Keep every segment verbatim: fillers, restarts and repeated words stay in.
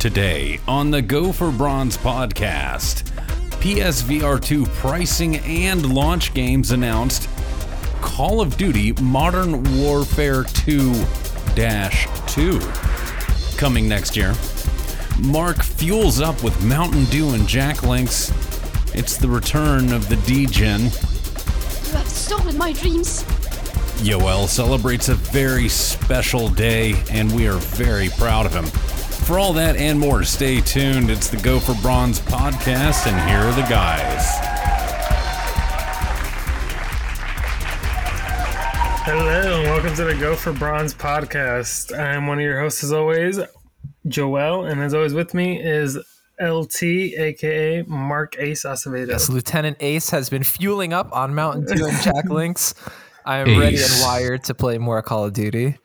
Today on the Go for Bronze podcast, P S V R two pricing and launch games announced, Call of Duty Modern Warfare two dash two coming next year, Mark fuels up with Mountain Dew and Jack Links, it's the return of the D-Gen. You have stolen my dreams. Yoel celebrates a very special day, and we are very proud of him. For all that and more, stay tuned. It's the Go for Bronze podcast, and here are the guys. Hello, and welcome to the Go for Bronze podcast. I'm one of your hosts, as always, Joel, and as always with me is L T, a k a. Mark Ace Acevedo. Yes, Lieutenant Ace has been fueling up on Mountain Dew and Jack Links. I am Ace. ready and wired to play more Call of Duty.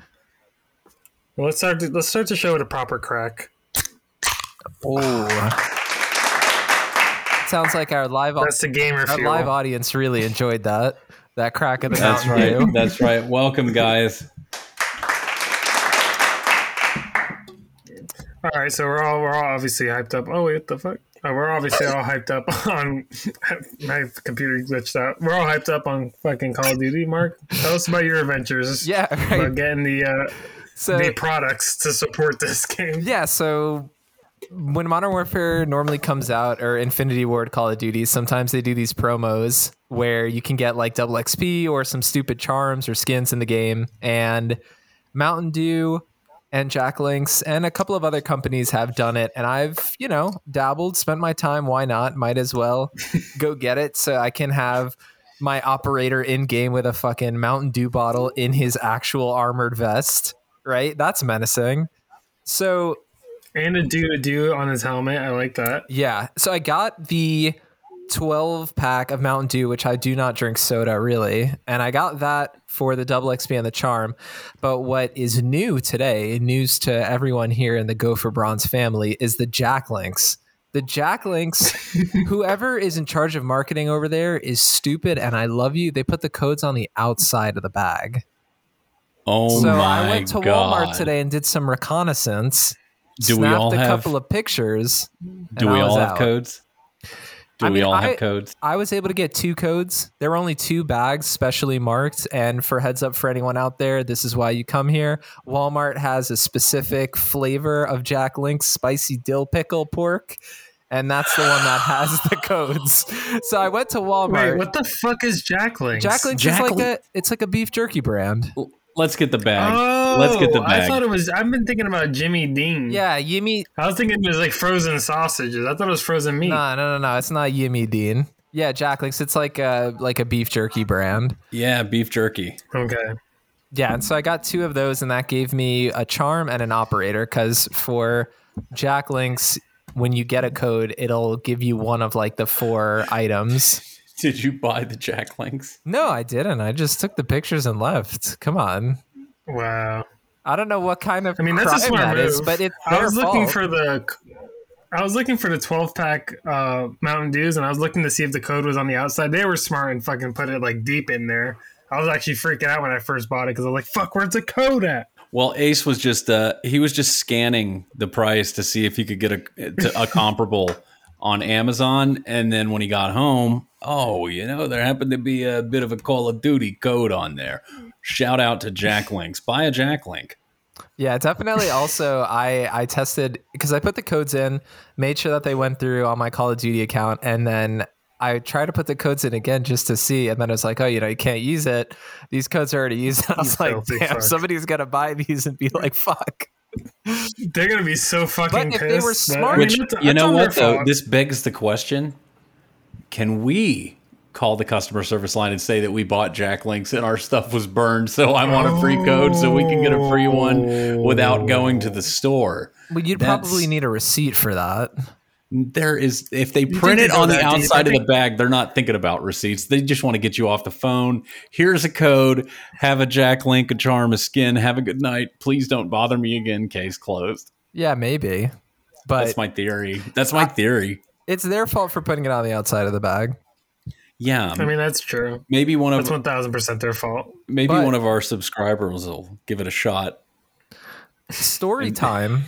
Well, let's start. To, let's start the show with a proper crack. Oh, sounds like our live. That's the gamer. Our fuel. Live audience really enjoyed that. That crack of the. That's right. View. That's right. Welcome, guys. All right, so we're all we're all obviously hyped up. Oh wait, what the fuck? Oh, we're obviously all hyped up on. My computer glitched out. We're all hyped up on fucking Call of Duty. Mark, tell us about your adventures. Yeah, right. About getting the. Uh, So, the products to support this game. Yeah, so when Modern Warfare normally comes out, or Infinity Ward Call of Duty, sometimes they do these promos where you can get like double X P or some stupid charms or skins in the game. And Mountain Dew and Jack Links and a couple of other companies have done it. And I've, you know, dabbled, spent my time. Why not? Might as well go get it so I can have my operator in game with a fucking Mountain Dew bottle in his actual armored vest. Right, that's menacing. So, and a do do on his helmet. I like that. Yeah. So I got the twelve pack of Mountain Dew, which I do not drink soda really, and I got that for the double X P and the charm. But what is new today, news to everyone here in the Go for Bronze family, is the Jack Links. The Jack Links. Whoever is in charge of marketing over there is stupid, and I love you. They put the codes on the outside of the bag. Oh so my God. So I went to God. Walmart today and did some reconnaissance. Do we all a have a couple of pictures? Do we all have out. codes? Do I we mean, all I, have codes? I was able to get two codes. There were only two bags specially marked. And for heads up for anyone out there, this is why you come here. Walmart has a specific flavor of Jack Links spicy dill pickle pork. And that's the one that has the codes. So I went to Walmart. Wait, what the fuck is Jack Links? Jack Links Jack is like Link- a, it's like a beef jerky brand. L- Let's get the bag. Oh, Let's get the bag. I thought it was. I've been thinking about Jimmy Dean. Yeah, Yimmy. I was thinking it was like frozen sausages. I thought it was frozen meat. No, no, no, no. It's not Jimmy Dean. Yeah, Jack Links. It's like a like a beef jerky brand. Yeah, beef jerky. Okay. Yeah, and so I got two of those, and that gave me a charm and an operator. Because for Jack Links, when you get a code, it'll give you one of like the four items. Did you buy the Jack Links? No, I didn't. I just took the pictures and left. Come on. Wow. I don't know what kind of I mean, that's a smart that move. Is, but it's I was fault. looking for the I was looking for the twelve pack uh, Mountain Dews, and I was looking to see if the code was on the outside. They were smart and fucking put it like deep in there. I was actually freaking out when I first bought it because I was like, "Fuck, where's the code at?" Well, Ace was just uh, he was just scanning the price to see if he could get a to, a comparable on Amazon, and then when he got home. Oh, you know, there happened to be a bit of a Call of Duty code on there. Shout out to Jack Links. Buy a Jack Link. Yeah, definitely. Also, I, I tested because I put the codes in, made sure that they went through on my Call of Duty account. And then I tried to put the codes in again just to see. And then I was like, oh, you know, you can't use it. These codes are already used. And I was like, damn, somebody's going to buy these and be like, fuck. They're going to be so fucking pissed. But if they were smart. Which, you know what, though? This begs the question. Can we call the customer service line and say that we bought Jack Links and our stuff was burned, so I want a free code so we can get a free one without going to the store? Well, you'd That's, probably need a receipt for that. There is, if they print it on the outside of the bag, they're not thinking about receipts. They just want to get you off the phone. Here's a code. Have a Jack Link, a charm, a skin. Have a good night. Please don't bother me again. Case closed. Yeah, maybe. But That's my theory. That's my I, theory. It's their fault for putting it on the outside of the bag. Yeah. I mean, that's true. Maybe one of That's one thousand percent their fault. Maybe but one of our subscribers will give it a shot. Story time.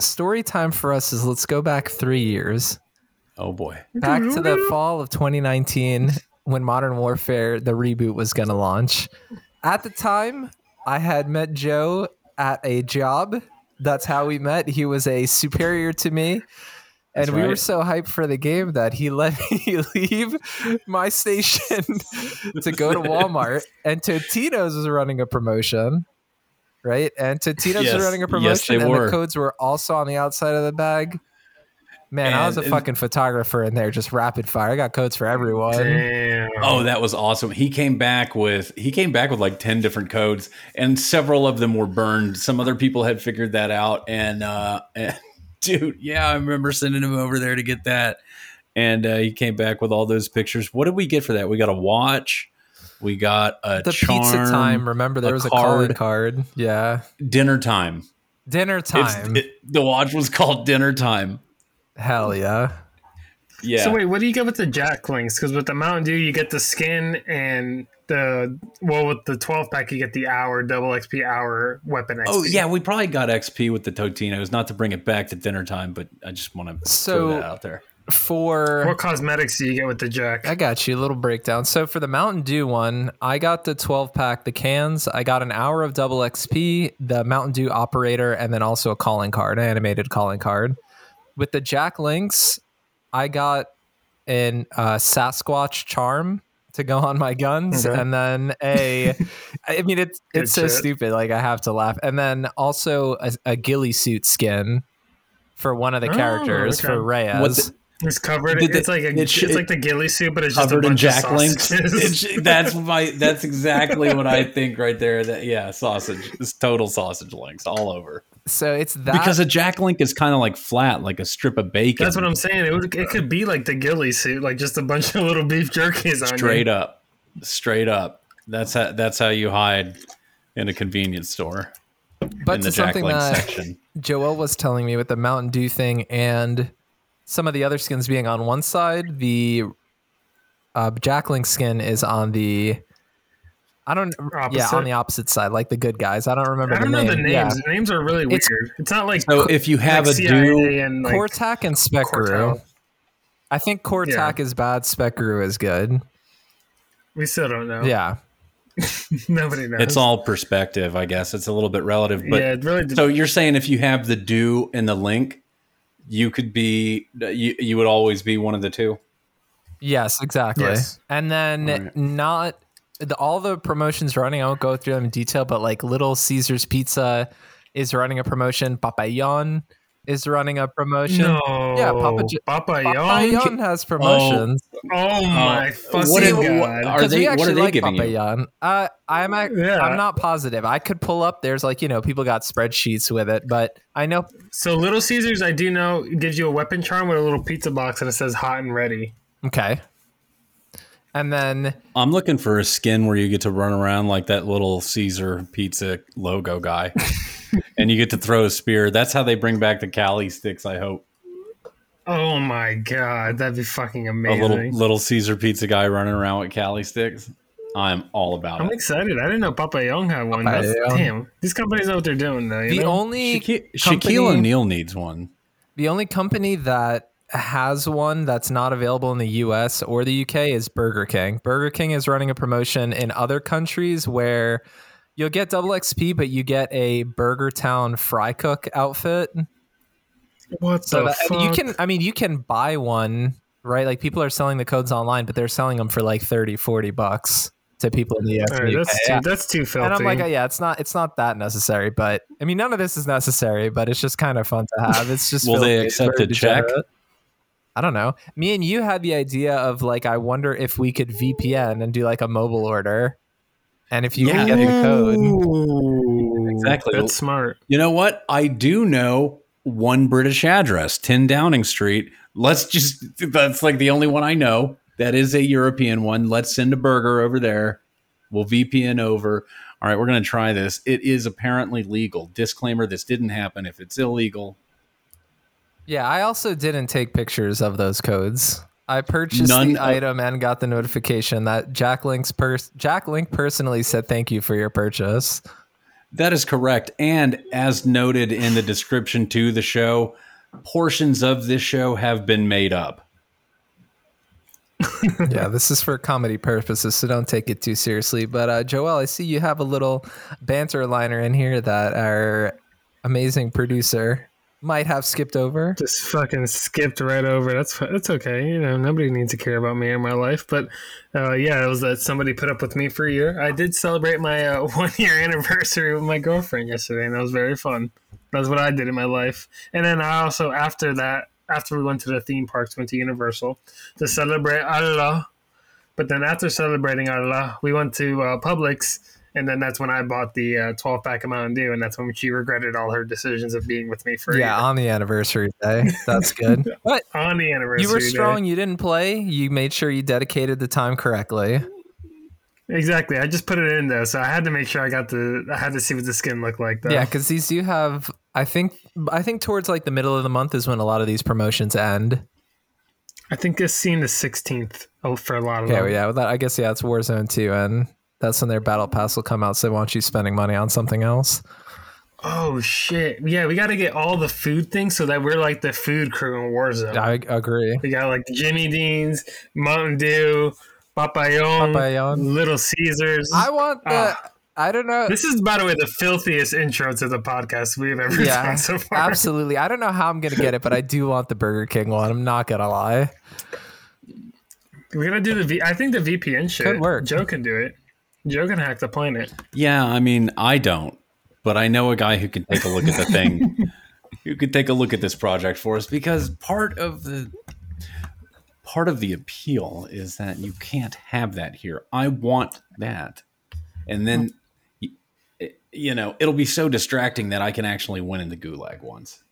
story time for us is let's go back three years. Oh boy. Back to the fall of twenty nineteen when Modern Warfare, the reboot, was going to launch. At the time, I had met Joe at a job. That's how we met. He was a superior to me. And That's we right. were so hyped for the game that he let me leave my station to go to Walmart. And Totino's was running a promotion, right? And Totino's yes. was running a promotion, yes, and were. the codes were also on the outside of the bag. Man, and I was a fucking photographer in there, just rapid fire. I got codes for everyone. Damn. Oh, that was awesome. He came back with he came back with like ten different codes, and several of them were burned. Some other people had figured that out, and uh, and dude, yeah, I remember sending him over there to get that. And uh, he came back with all those pictures. What did we get for that? We got a watch. We got a the charm, pizza time. Remember, there a was a card. card. Yeah, dinner time. Dinner time. It, the watch was called Dinner Time. Hell yeah. Yeah. So wait, what do you get with the Jack links? Because with the Mountain Dew, you get the skin and the, well, with the twelve pack, you get the hour, double X P hour, weapon X P. Oh yeah, we probably got X P with the Totinos, not to bring it back to dinner time, but I just want to so throw that out there. For what cosmetics do you get with the Jack? I got you a little breakdown. So for the Mountain Dew one, I got the twelve pack, the cans. I got an hour of double X P, the Mountain Dew operator, and then also a calling card, an animated calling card. With the Jack Links, I got an uh, Sasquatch charm to go on my guns, okay. and then a, I mean, it's Good it's shit. so stupid, like I have to laugh. And then also a, a ghillie suit skin for one of the oh, characters okay. for Reyes. What's the, it's covered. Did it's the, like a, it's, it's like the ghillie suit, but it's just covered a bunch in Jack of Links. It's, that's my that's exactly what I think right there. That yeah, sausage. It's total sausage links all over. So it's that because a Jack Link is kind of like flat, like a strip of bacon. That's what I'm saying. It would, it could be like the ghillie suit, like just a bunch of little beef jerkies on you. Straight up, straight up. That's how that's how you hide in a convenience store. But in the Jack Link section, Joel was telling me with the Mountain Dew thing and some of the other skins being on one side, the uh, Jack Link skin is on the. I don't, opposite. yeah, on the opposite side, like the good guys. I don't remember. I don't the know name. the names. Yeah. The names are really it's, weird. It's not like so. Co- if you have like a dude, and like Kortak and Specru. I think Kortak yeah. is bad. Specru is good. We still don't know. Yeah, nobody knows. It's all perspective, I guess. It's a little bit relative, but yeah, it really so you're saying if you have the do and the link, you could be, you, you would always be one of the two. Yes, exactly. Yes. And then right. not. The, all the promotions running, I won't go through them in detail, but like Little Caesar's Pizza is running a promotion. Papillon is running a promotion. No. Yeah, Papa J- Papillon? Papillon has promotions. Oh, oh my uh, fucking what God. It, what, are they, we actually what are they like giving Papillon. You? Uh, I'm, I, yeah. I'm not positive. I could pull up. There's like, you know, people got spreadsheets with it, but I know. So Little Caesar's, I do know, gives you a weapon charm with a little pizza box and it says hot and ready. Okay. And then I'm looking for a skin where you get to run around like that Little Caesar Pizza logo guy and you get to throw a spear. That's how they bring back the Cali sticks, I hope. Oh my God, that'd be fucking amazing. A little, little Caesar Pizza guy running around with Cali sticks. I'm all about I'm it. I'm excited. I didn't know Papillon had one. Damn, these companies know what they're doing though. You the know? only Shaqu- company, Shaquille O'Neal needs one. The only company that has one that's not available in the U S or the U K is Burger King. Burger King is running a promotion in other countries where you'll get double X P, but you get a Burger Town fry cook outfit. What the so that, fuck? You can, I mean, you can buy one, right? Like people are selling the codes online, but they're selling them for like thirty, forty bucks to people in the U S. Right, that's, yeah. too, that's too filthy. And I'm like, oh, yeah, it's not, it's not that necessary, but I mean, none of this is necessary, but it's just kind of fun to have. It's just, will they accept a check? I don't know. Me and you had the idea of like, I wonder if we could V P N and do like a mobile order. And if you yeah. get the code. Exactly. That's smart. You know what? I do know one British address, ten Downing Street. Let's just, that's like the only one I know. That is a European one. Let's send a burger over there. We'll V P N over. All right, we're going to try this. It is apparently legal. Disclaimer, this didn't happen. If it's illegal. Yeah, I also didn't take pictures of those codes. I purchased None the of- item and got the notification that Jack Link's pers- Jack Link personally said thank you for your purchase. That is correct. And as noted in the description to the show, portions of this show have been made up. Yeah, this is for comedy purposes, so don't take it too seriously. But uh, Joel, I see you have a little banter liner in here that our amazing producer might have skipped over. Just fucking skipped right over. That's that's okay. You know, nobody needs to care about me or my life. But uh, yeah, it was that somebody put up with me for a year. I did celebrate my uh, one year anniversary with my girlfriend yesterday, and that was very fun. That's what I did in my life. And then I also after that. After we went to the theme parks, went to Universal to celebrate Allah. But then after celebrating Allah, we went to uh, Publix. And then that's when I bought the uh, twelve pack of Mountain Dew. And that's when she regretted all her decisions of being with me for a yeah, year. Yeah, on the anniversary day. That's good. But on the anniversary You were strong. Day. You didn't play. You made sure you dedicated the time correctly. Exactly. I just put it in, though. So I had to make sure I got the... I had to see what the skin looked like, though. Yeah, because these do have... I think I think towards like the middle of the month is when a lot of these promotions end. I think it's seen the sixteenth for a lot of okay, them. Yeah, well that, I guess, yeah, it's Warzone two, and that's when their Battle Pass will come out, so they want you spending money on something else. Oh, shit. Yeah, we got to get all the food things so that we're like the food crew in Warzone. I agree. We got like Jimmy Dean's, Mountain Dew, Papillon, Papillon. Little Caesars. I want the... Uh, I don't know. This is, by the way, the filthiest intro to the podcast we've ever yeah, done so far. Absolutely. I don't know how I'm going to get it, but I do want the Burger King one. I'm not going to lie. We're going to do the... V- I think the V P N shit. Could work. Joe can do it. Joe can hack the planet. Yeah, I mean, I don't. But I know a guy who can take a look at the thing. Who could take a look at this project for us. Because part of the... Part of the appeal is that you can't have that here. I want that. And then... You know, it'll be so distracting that I can actually win in the gulag once.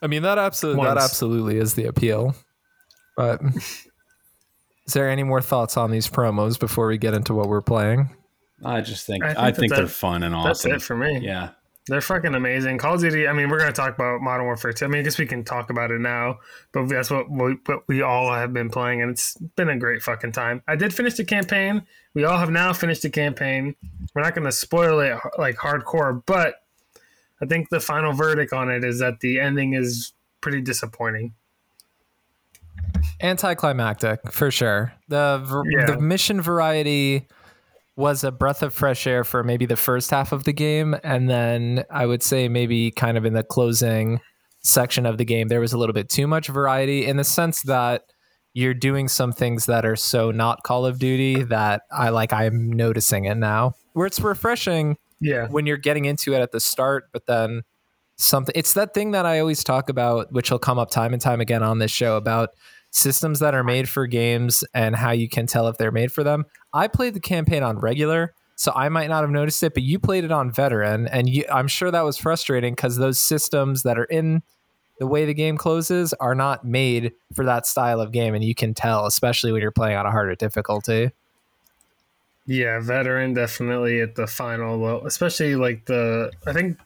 I mean, that absolutely that absolutely is the appeal. But is there any more thoughts on these promos before we get into what we're playing? I just think I think, I that think that, they're fun and awesome. That's it for me. Yeah. They're fucking amazing. Call of Duty, I mean, we're going to talk about Modern Warfare two. I mean, I guess we can talk about it now, but that's what we, what we all have been playing, and it's been a great fucking time. I did finish the campaign. We all have now finished the campaign. We're not going to spoil it like hardcore, but I think the final verdict on it is that the ending is pretty disappointing. Anticlimactic, for sure. The, yeah. the mission variety... was a breath of fresh air for maybe the first half of the game. And then I would say maybe kind of in the closing section of the game, there was a little bit too much variety in the sense that you're doing some things that are so not Call of Duty that I like, I'm noticing it now where it's refreshing yeah. when you're getting into it at the start, but then something, it's that thing that I always talk about, which will come up time and time again on this show about systems that are made for games and how you can tell if they're made for them. I played the campaign on regular, so I might not have noticed it, but you played it on veteran, and you, I'm sure that was frustrating because those systems that are in the way the game closes are not made for that style of game, and you can tell, especially when you're playing on a harder difficulty. Yeah, veteran definitely at the final level, especially like the, I think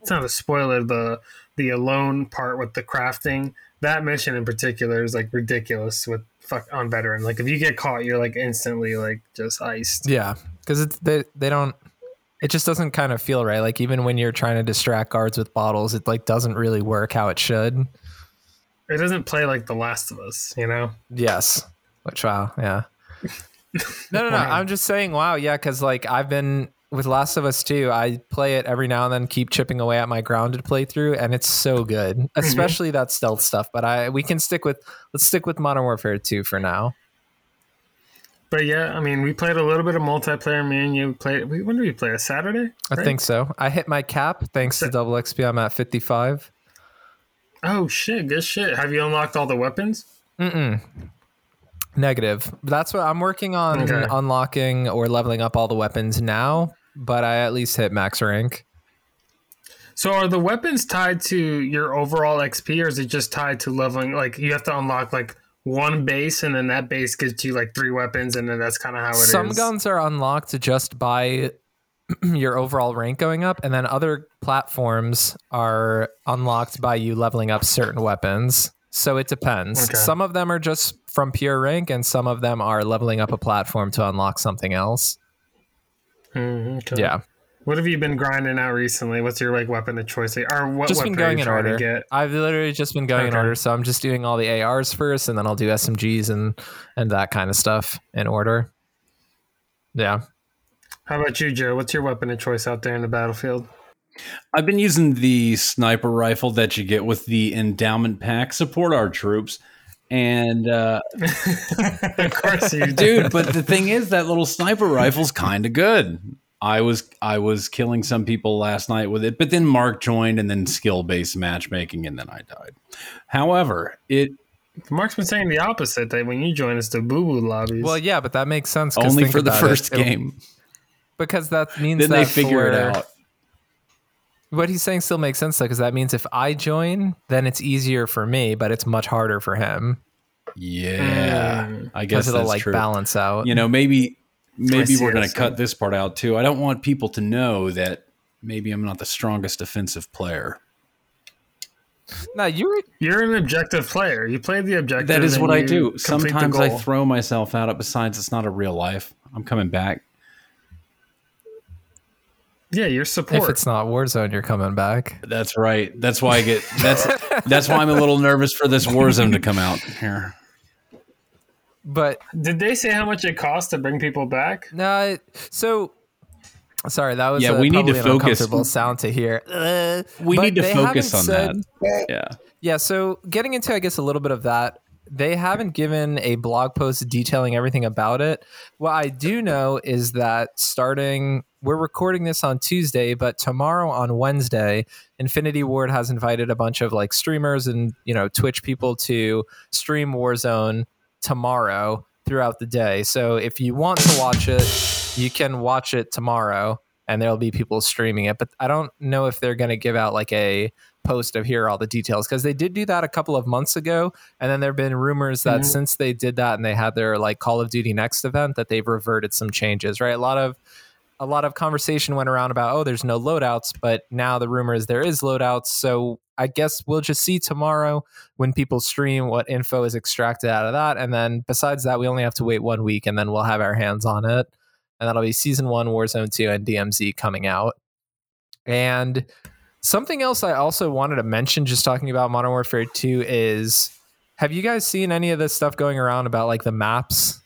it's not a spoiler, the the alone part with the crafting. That mission in particular is like ridiculous with fuck on veteran. Like if you get caught, you're like instantly like just iced. Yeah, because it's they they don't. It just doesn't kind of feel right. Like even when you're trying to distract guards with bottles, it like doesn't really work how it should. It doesn't play like The Last of Us, you know. Yes. Which wow, yeah. no, no, no. I'm just saying wow, yeah, because like I've been with Last of Us two, I play it every now and then, keep chipping away at my grounded playthrough, and it's so good, especially mm-hmm. that stealth stuff. But I we can stick with let's stick with Modern Warfare two for now. But yeah, I mean, we played a little bit of multiplayer. Me and you played. When did we play? A Saturday? Right? I think so. I hit my cap thanks so, to Double X P. I'm at fifty-five. Oh shit! Good shit. Have you unlocked all the weapons? Mm-mm. Negative. That's what I'm working on okay. unlocking or leveling up all the weapons now, but I at least hit max rank. So are the weapons tied to your overall X P, or is it just tied to leveling? Like you have to unlock like one base, and then that base gives you like three weapons, and then that's kind of how it Some is. Some guns are unlocked just by your overall rank going up, and then other platforms are unlocked by you leveling up certain weapons. So it depends. Okay. Some of them are just from pure rank, and some of them are leveling up a platform to unlock something else. Mm, okay. Yeah. What have you been grinding out recently? What's your like weapon of choice? Or what just weapon been going are you in order. To get? I've literally just been going okay. in order, so I'm just doing all the A Rs first, and then I'll do S M Gs and and that kind of stuff in order. Yeah. How about you, Joe? What's your weapon of choice out there in the battlefield? I've been using the sniper rifle that you get with the endowment pack. Support our troops. And uh of course you do. Dude, but the thing is that little sniper rifle's kind of good. I was I was killing some people last night with it, but then Mark joined and then skill-based matchmaking and then I died. However, it Mark's been saying the opposite, that when you join it's the boo-boo lobbies. Well, yeah, but that makes sense only for the first it, game. It, because that means then that they figure for, it out. What he's saying still makes sense though, because that means if I join, then it's easier for me, but it's much harder for him. Yeah, mm. I guess it'll that's like true. Balance out. You know, maybe maybe we're gonna cut this part out too. I don't want people to know that maybe I'm not the strongest offensive player. No, you're you're an objective player. You play the objective. That is what I do. Sometimes I throw myself out. At besides, it's not a real life. I'm coming back. Yeah, your support. If it's not Warzone, you're coming back. That's right. That's why I get. That's that's why I'm a little nervous for this Warzone to come out here. But did they say how much it costs to bring people back? No. Nah, so sorry, that was yeah. A, we need to focus. Uncomfortable sound to hear. Uh, we need to focus on said, that. Yeah. Yeah. So getting into, I guess, a little bit of that. They haven't given a blog post detailing everything about it. What I do know is that starting, we're recording this on Tuesday, but tomorrow on Wednesday, Infinity Ward has invited a bunch of like streamers and, you know, Twitch people to stream Warzone tomorrow throughout the day. So if you want to watch it, you can watch it tomorrow and there'll be people streaming it. But I don't know if they're going to give out like a post of here are all the details, because they did do that a couple of months ago, and then there have been rumors that mm-hmm. since they did that and they had their like Call of Duty Next event, that they've reverted some changes, right? A lot of a lot of conversation went around about, oh, there's no loadouts, but now the rumor is there is loadouts. So I guess we'll just see tomorrow when people stream what info is extracted out of that, and then besides that we only have to wait one week and then we'll have our hands on it, and that'll be Season one, Warzone two, and D M Z coming out. And something else I also wanted to mention, just talking about Modern Warfare two, is have you guys seen any of this stuff going around about like the maps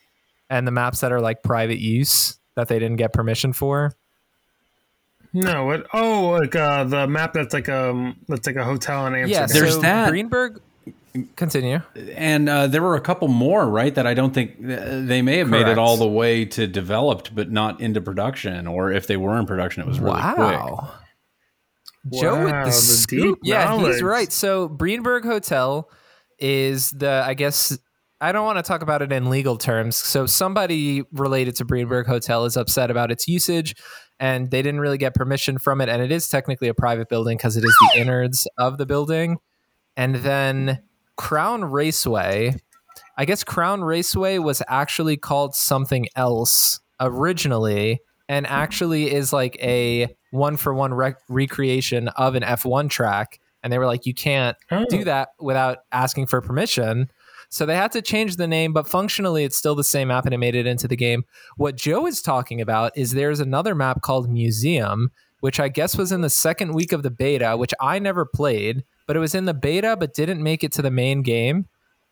and the maps that are like private use that they didn't get permission for? No. It, oh, like uh, the map that's like um that's like a hotel in Amsterdam. Yeah, so there's that. Greenberg. Continue. And uh, there were a couple more, right? That I don't think they may have Correct. Made it all the way to developed, but not into production. Or if they were in production, it was really wow. quick. Joe wow, with the, the scoop. Yeah, knowledge. He's right. So Greenberg Hotel is the, I guess, I don't want to talk about it in legal terms. So somebody related to Greenberg Hotel is upset about its usage, and they didn't really get permission from it. And it is technically a private building because it is the innards of the building. And then Crown Raceway, I guess Crown Raceway was actually called something else originally, and actually is like a one-for-one rec- recreation of an F one track. And they were like, you can't oh. do that without asking for permission. So they had to change the name, but functionally it's still the same map and it made it into the game. What Joe is talking about is there's another map called Museum, which I guess was in the second week of the beta, which I never played, but it was in the beta but didn't make it to the main game,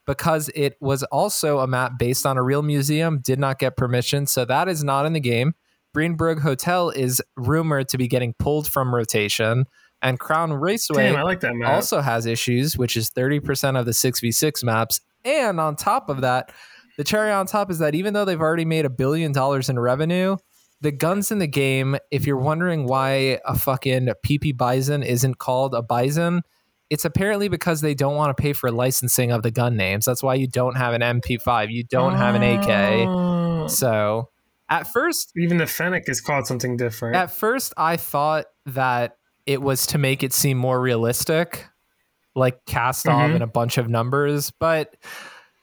because it was also a map based on a real museum, did not get permission. So that is not in the game. Greenberg Hotel is rumored to be getting pulled from rotation, and Crown Raceway Damn, I like that map. Also has issues, which is thirty percent of the six v six maps. And on top of that, the cherry on top is that even though they've already made a billion dollars in revenue, the guns in the game, if you're wondering why a fucking P P Bison isn't called a Bison, it's apparently because they don't want to pay for licensing of the gun names. That's why you don't have an M P five, you don't have an A K. So at first, even the Fennec is called something different. At first, I thought that it was to make it seem more realistic, like cast mm-hmm. off and a bunch of numbers. But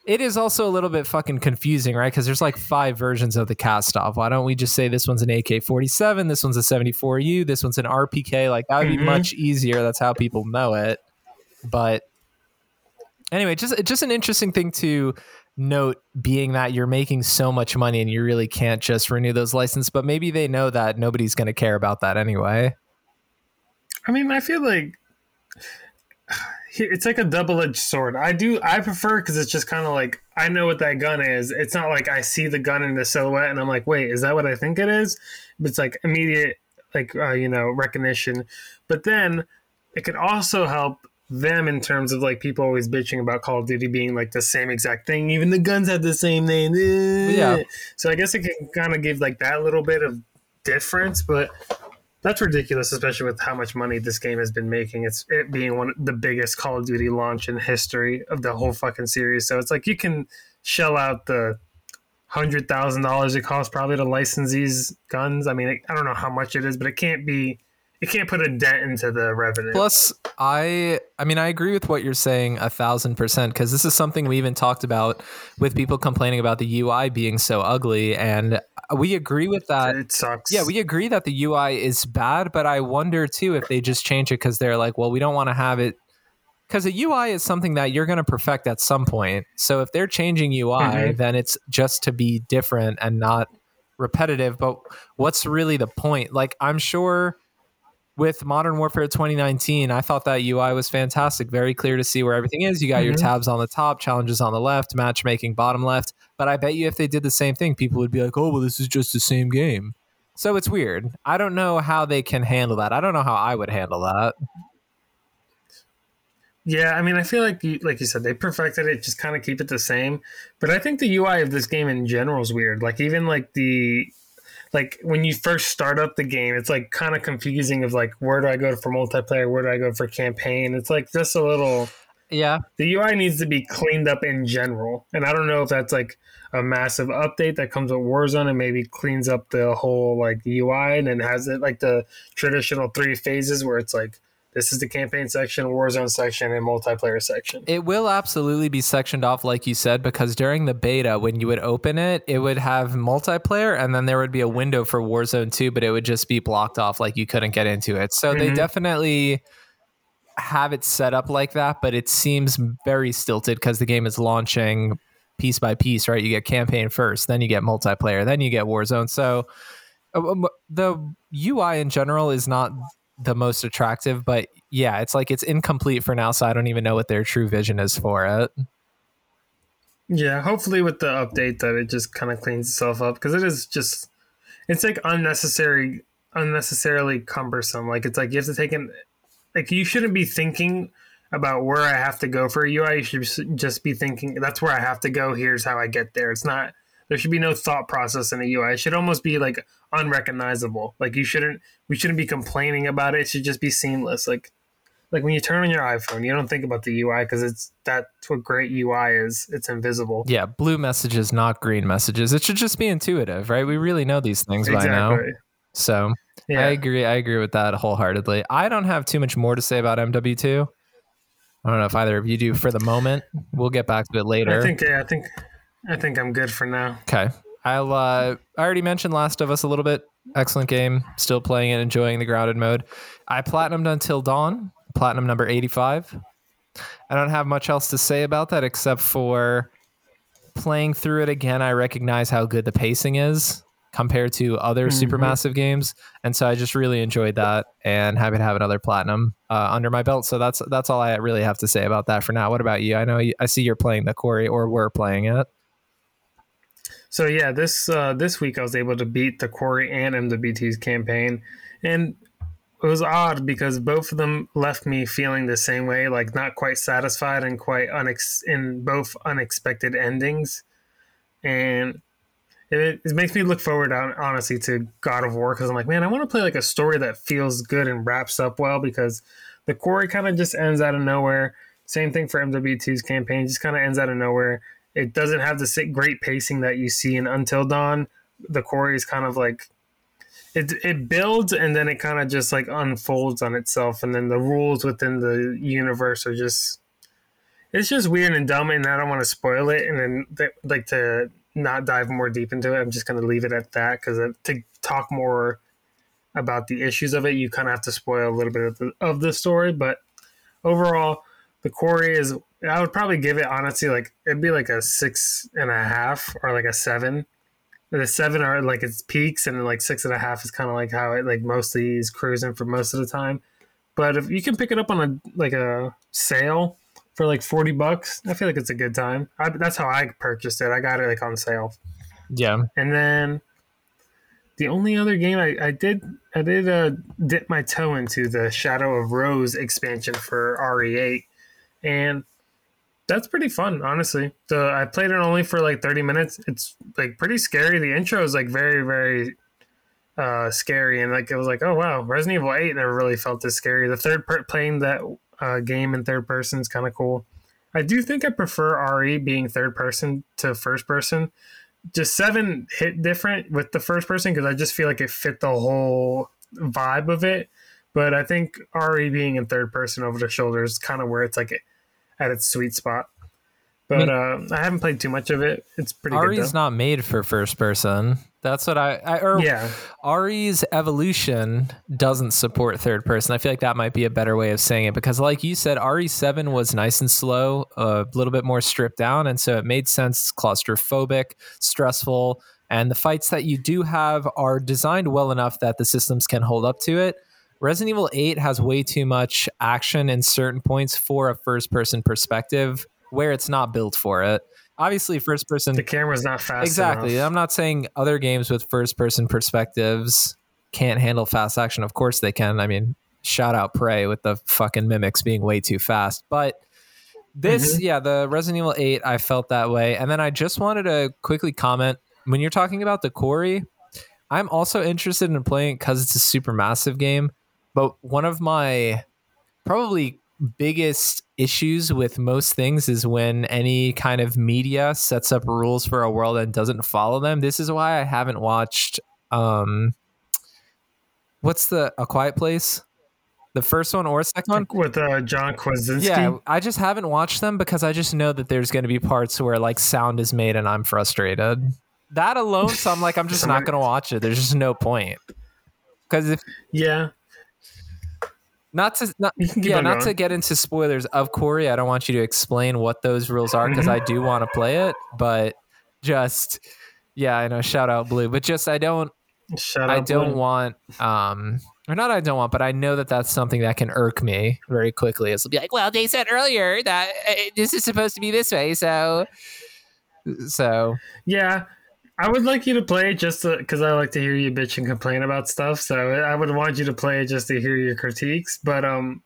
it is also a little bit fucking confusing, right? Because there's like five versions of the cast off. Why don't we just say this one's an A K forty-seven, this one's a seventy-four U, this one's an R P K? Like that would mm-hmm. be much easier. That's how people know it. But anyway, just just an interesting thing to note being that you're making so much money and you really can't just renew those licenses, but maybe they know that nobody's going to care about that anyway. I mean, I feel like it's like a double-edged sword. I do. I prefer because it's just kind of like, I know what that gun is. It's not like I see the gun in the silhouette and I'm like, wait, is that what I think it is? But it's like immediate, like, uh, you know, recognition. But then it could also help them in terms of like people always bitching about Call of Duty being like the same exact thing. Even the guns have the same name. Yeah. So I guess it can kind of give like that little bit of difference, but that's ridiculous, especially with how much money this game has been making. It's it being one of the biggest Call of Duty launch in history of the whole fucking series. So it's like you can shell out the hundred thousand dollars it costs probably to license these guns. I mean, I don't know how much it is, but it can't be. You can't put a dent into the revenue. Plus, I I mean, I agree with what you're saying a thousand percent, because this is something we even talked about with people complaining about the U I being so ugly. And we agree with that. It sucks. Yeah, we agree that the U I is bad. But I wonder, too, if they just change it because they're like, well, we don't want to have it. Because a U I is something that you're going to perfect at some point. So if they're changing U I, mm-hmm. then it's just to be different and not repetitive. But what's really the point? Like, I'm sure with Modern Warfare twenty nineteen, I thought that U I was fantastic. Very clear to see where everything is. You got mm-hmm. your tabs on the top, challenges on the left, matchmaking bottom left. But I bet you if they did the same thing, people would be like, oh, well, this is just the same game. So it's weird. I don't know how they can handle that. I don't know how I would handle that. Yeah, I mean, I feel like, you, like you said, they perfected it. Just kind of keep it the same. But I think the U I of this game in general is weird. Like, even like the... Like when you first start up the game, it's like kind of confusing of like, where do I go for multiplayer? Where do I go for campaign? It's like just a little, yeah, the U I needs to be cleaned up in general. And I don't know if that's like a massive update that comes with Warzone and maybe cleans up the whole like U I and then has it like the traditional three phases where it's like, this is the campaign section, Warzone section, and multiplayer section. It will absolutely be sectioned off, like you said, because during the beta, when you would open it, it would have multiplayer, and then there would be a window for Warzone two, but it would just be blocked off, like you couldn't get into it. So mm-hmm. they definitely have it set up like that, but it seems very stilted because the game is launching piece by piece, right? You get campaign first, then you get multiplayer, then you get Warzone. So um, the U I in general is not the most attractive, but yeah, it's like it's incomplete for now, so I don't even know what their true vision is for it. Yeah, hopefully with the update that it just kind of cleans itself up, because it is just, it's like unnecessary unnecessarily cumbersome. Like it's like you have to take an, like you shouldn't be thinking about where I have to go for a U I. You should just be thinking that's where I have to go, here's how I get there. It's not, there should be no thought process in the U I. It should almost be like unrecognizable. Like you shouldn't, we shouldn't be complaining about it. It should just be seamless. Like, like when you turn on your iPhone, you don't think about the U I because it's, that's what great U I is. It's invisible. Yeah. Blue messages, not green messages. It should just be intuitive, right? We really know these things exactly. by now. So yeah. I agree. I agree with that wholeheartedly. I don't have too much more to say about M W two. I don't know if either of you do for the moment. We'll get back to it later. I think, yeah, I think, I think I'm good for now. Okay. I'll, uh, I already mentioned Last of Us a little bit. Excellent game. Still playing it, enjoying the grounded mode. I platinumed Until Dawn. Platinum number eighty-five. I don't have much else to say about that except for playing through it again. I recognize how good the pacing is compared to other mm-hmm. Supermassive games. And so I just really enjoyed that and happy to have another platinum uh, under my belt. So that's that's all I really have to say about that for now. What about you? I know you, I see you're playing the Quarry or were playing it. So yeah, this uh, this week I was able to beat the Quarry and M W two's campaign, and it was odd because both of them left me feeling the same way, like not quite satisfied and quite unex- in both unexpected endings, and it, it makes me look forward honestly to God of War because I'm like, man, I want to play like a story that feels good and wraps up well because the Quarry kind of just ends out of nowhere. Same thing for M W two's campaign, just kind of ends out of nowhere. It doesn't have the great pacing that you see in Until Dawn. The Quarry is kind of like it. It builds and then it kind of just like unfolds on itself, and then the rules within the universe are just. It's just weird and dumb, and I don't want to spoil it. And then th- like to not dive more deep into it. I'm just going to leave it at that because to talk more about the issues of it, you kind of have to spoil a little bit of the, of the story. But overall, the Quarry is. I would probably give it, honestly, like it'd be like a six and a half or like a seven. The seven are like its peaks, and then like six and a half is kind of like how it like mostly is cruising for most of the time. But if you can pick it up on a like a sale for like forty bucks, I feel like it's a good time. I, that's how I purchased it. I got it like on sale. Yeah. And then the only other game I, I did I did uh, dip my toe into the Shadow of Rose expansion for R E eight, and that's pretty fun, honestly. The I played it only for like thirty minutes. It's like pretty scary. The intro is like very very uh, scary, and like it was like, oh wow, Resident Evil eight never really felt this scary. The third per- playing that uh, game in third person is kind of cool. I do think I prefer R E being third person to first person. Just seven hit different with the first person because I just feel like it fit the whole vibe of it. But I think R E being in third person over the shoulder is kind of where it's like at its sweet spot. But I, mean, uh, I haven't played too much of it. It's pretty R E's good. R E's not made for first person. That's what I... I or yeah. R E's Evolution doesn't support third person. I feel like that might be a better way of saying it because like you said, R E seven was nice and slow, a little bit more stripped down, and so it made sense, claustrophobic, stressful, and the fights that you do have are designed well enough that the systems can hold up to it. Resident Evil eight has way too much action in certain points for a first-person perspective where it's not built for it. Obviously, first-person... The camera's not fast Exactly. enough. I'm not saying other games with first-person perspectives can't handle fast action. Of course they can. I mean, shout out Prey with the fucking mimics being way too fast. But this, mm-hmm. yeah, the Resident Evil eight, I felt that way. And then I just wanted to quickly comment. When you're talking about the Quarry, I'm also interested in playing it because it's a super massive game. But one of my probably biggest issues with most things is when any kind of media sets up rules for a world and doesn't follow them. This is why I haven't watched, um, what's the A Quiet Place? The first one or second one? With uh, John Krasinski? Yeah, I just haven't watched them because I just know that there's going to be parts where like sound is made and I'm frustrated. That alone, so I'm like, I'm just not going to watch it. There's just no point. Because if... Yeah. Not to not, yeah, not to get into spoilers of Corey. I don't want you to explain what those rules are because I do want to play it, but just yeah, I know. Shout out Blue, but just I don't. Shout I out don't Blue. want um or not. I don't want, but I know that that's something that can irk me very quickly. It'll be like, well, they said earlier that uh, this is supposed to be this way, so so yeah. I would like you to play it just because I like to hear you bitch and complain about stuff. So I would want you to play it just to hear your critiques. But um,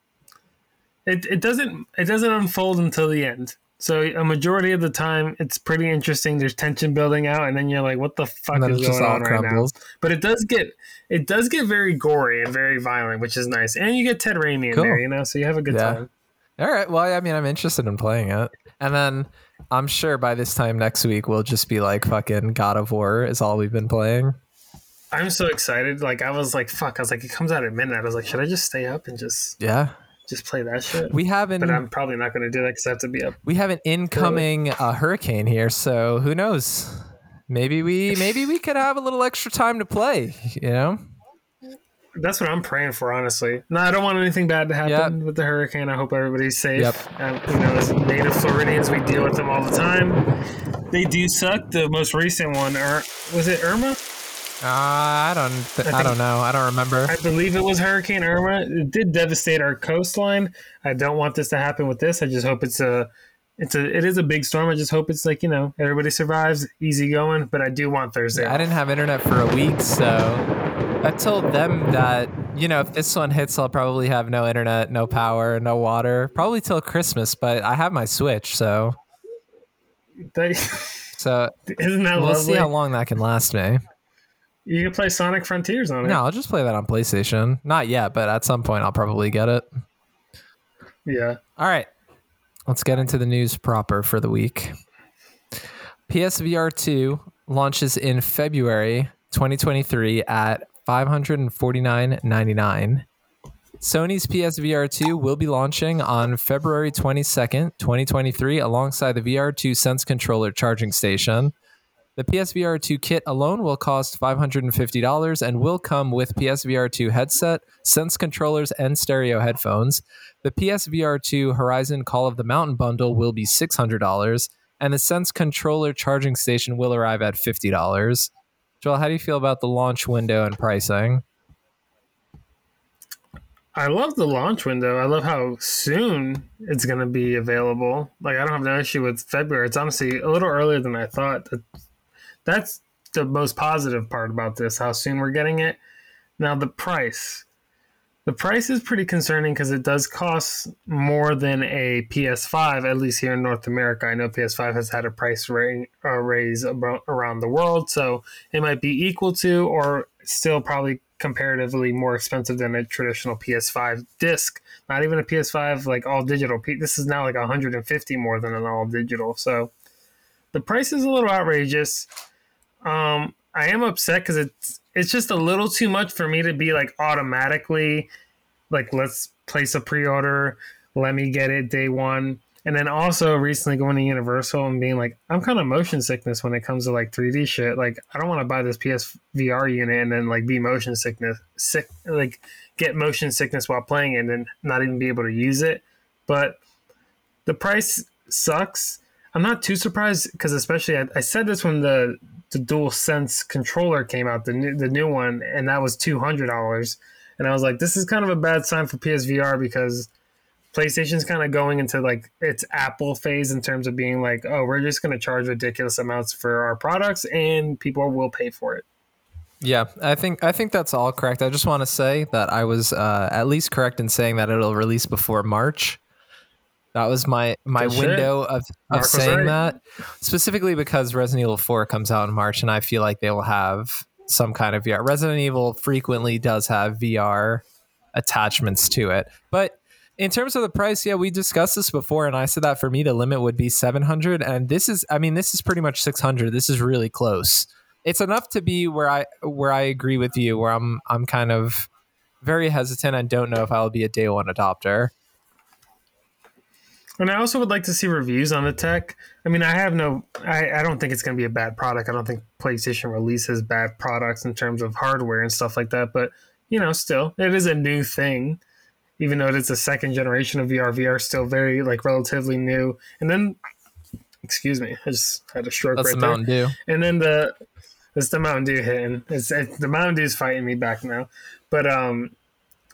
it it doesn't it doesn't unfold until the end. So a majority of the time, it's pretty interesting. There's tension building out, and then you're like, "What the fuck is going on right now?" But it does get it does get very gory and very violent, which is nice. And you get Ted Raimi in there, you know, so you have a good time. All right. Well, I mean, I'm interested in playing it, and then. I'm sure by this time next week, we'll just be like fucking God of War is all we've been playing. I'm so excited. Like I was like, fuck, I was like, it comes out at midnight. I was like, should I just stay up and just, yeah, just play that shit? We haven't, but I'm probably not going to do that because I have to be up. We have an incoming uh, hurricane here. So who knows? Maybe we, maybe we could have a little extra time to play, you know? That's what I'm praying for, honestly. No, I don't want anything bad to happen yep. with the hurricane. I hope everybody's safe. Yep. Um, you know, as native Floridians, we deal with them all the time. They do suck. The most recent one, or was it Irma? Uh, I don't. Th- I, I think, don't know. I don't remember. I believe it was Hurricane Irma. It did devastate our coastline. I don't want this to happen with this. I just hope it's a. It's a. It is a big storm. I just hope it's like you know everybody survives, easy going. But I do want Thursday. Yeah, I didn't have internet for a week, so. I told them that, you know, if this one hits, I'll probably have no internet, no power, no water, probably till Christmas, but I have my Switch, so. So Isn't that we'll lovely? see how long that can last me. You can play Sonic Frontiers on it. No, I'll just play that on PlayStation. Not yet, but at some point I'll probably get it. Yeah. All right. Let's get into the news proper for the week. P S V R two launches in February twenty twenty-three at five hundred forty-nine dollars and ninety-nine cents. Sony's P S V R two will be launching on February twenty-second, twenty twenty-three, alongside the V R two Sense controller charging station. The P S V R two kit alone will cost five hundred fifty dollars and will come with P S V R two headset, Sense controllers, and stereo headphones. The P S V R two Horizon Call of the Mountain bundle will be six hundred dollars, and the Sense controller charging station will arrive at fifty dollars. Joel, how do you feel about the launch window and pricing? I love the launch window. I love how soon it's going to be available. Like, I don't have no issue with February. It's honestly a little earlier than I thought. That's the most positive part about this, how soon we're getting it. Now, the price. The price is pretty concerning because it does cost more than a P S five, at least here in North America. I know P S five has had a price raise around the world, so it might be equal to or still probably comparatively more expensive than a traditional P S five disc. Not even a P S five, like all digital. This is now like one hundred fifty more than an all digital. So the price is a little outrageous. Um, I am upset because it's it's just a little too much for me to be like automatically like, let's place a pre-order, let me get it day one. And then also recently going to Universal and being like, I'm kind of motion sickness when it comes to like three D shit. Like, I don't want to buy this P S V R unit and then like be motion sickness sick, like get motion sickness while playing it and then not even be able to use it. But the price sucks. I'm not too surprised because especially I, I said this when the the DualSense controller came out, the new, the new one, and that was two hundred dollars. And I was like, this is kind of a bad sign for P S V R because PlayStation's kind of going into like its Apple phase in terms of being like, oh, we're just going to charge ridiculous amounts for our products and people will pay for it. Yeah, I think I think that's all correct. I just want to say that I was uh, at least correct in saying that it'll release before March. That was my, my Good window shit. of, of saying right. that, specifically because Resident Evil four comes out in March, and I feel like they will have some kind of V R. Resident Evil frequently does have V R attachments to it. But in terms of the price, yeah, we discussed this before, and I said that for me, the limit would be seven hundred dollars. And this is, I mean, this is pretty much six hundred dollars. This is really close. It's enough to be where I where I agree with you, where I'm I'm kind of very hesitant and don't know if I'll be a day one adopter. And I also would like to see reviews on the tech. I mean, I have no, I, I don't think it's going to be a bad product. I don't think PlayStation releases bad products in terms of hardware and stuff like that. But, you know, still, it is a new thing. Even though it's a second generation of V R, V R is still very, like, relatively new. And then, excuse me, I just had a stroke. That's right the Mountain there. Dew. And then the, it's the Mountain Dew hitting. It's, it's the Mountain Dew's fighting me back now. But, um,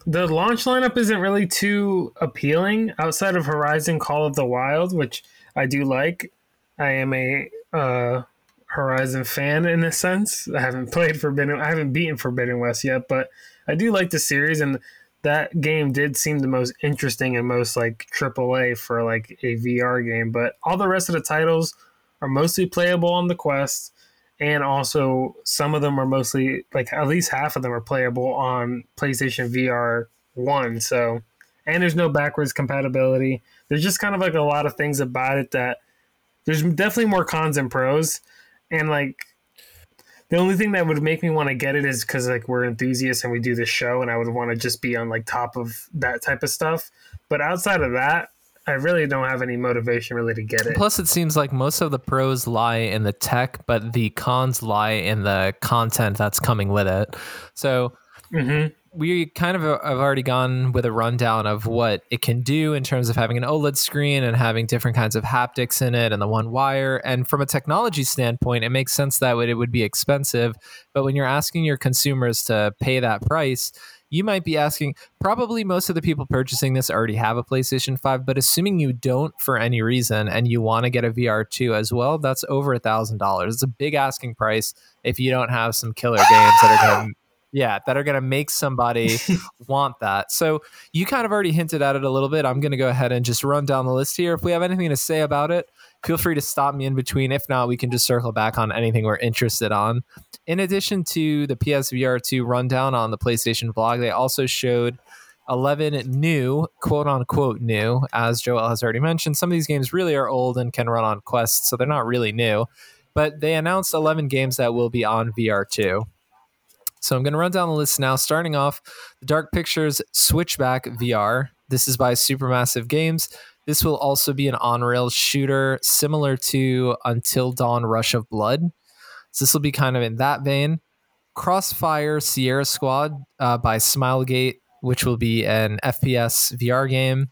the launch lineup isn't really too appealing outside of Horizon Call of the Wild, which I do like. I am a uh, Horizon fan in a sense. I haven't played Forbidden, I haven't beaten Forbidden West yet, but I do like the series, and that game did seem the most interesting and most like triple A for like a V R game. But all the rest of the titles are mostly playable on the Quest, and also some of them are mostly, like at least half of them are playable on PlayStation V R one. So, and there's no backwards compatibility. There's just kind of like a lot of things about it that there's definitely more cons than pros. And like the only thing that would make me want to get it is because like we're enthusiasts and we do this show, and I would want to just be on like top of that type of stuff. But outside of that, I really don't have any motivation really to get it. Plus, it seems like most of the pros lie in the tech, but the cons lie in the content that's coming with it. So mm-hmm. we kind of have already gone with a rundown of what it can do in terms of having an OLED screen and having different kinds of haptics in it and the one wire. And from a technology standpoint, it makes sense that it would be expensive. But when you're asking your consumers to pay that price, you might be asking, probably most of the people purchasing this already have a PlayStation five, but assuming you don't for any reason and you want to get a V R two as well, that's over a thousand dollars. It's a big asking price if you don't have some killer games that are going to yeah, that are going to make somebody want that. So you kind of already hinted at it a little bit. I'm going to go ahead and just run down the list here. If we have anything to say about it, feel free to stop me in between. If not, we can just circle back on anything we're interested on. In addition to the P S V R two rundown on the PlayStation blog, they also showed eleven new, quote-unquote new, as Joel has already mentioned. Some of these games really are old and can run on Quest, so they're not really new. But they announced eleven games that will be on V R two. So I'm going to run down the list now, starting off the Dark Pictures Switchback V R. This is by Supermassive Games. This will also be an on-rails shooter similar to Until Dawn Rush of Blood. So this will be kind of in that vein. Crossfire Sierra Squad uh, by Smilegate, which will be an F P S V R game.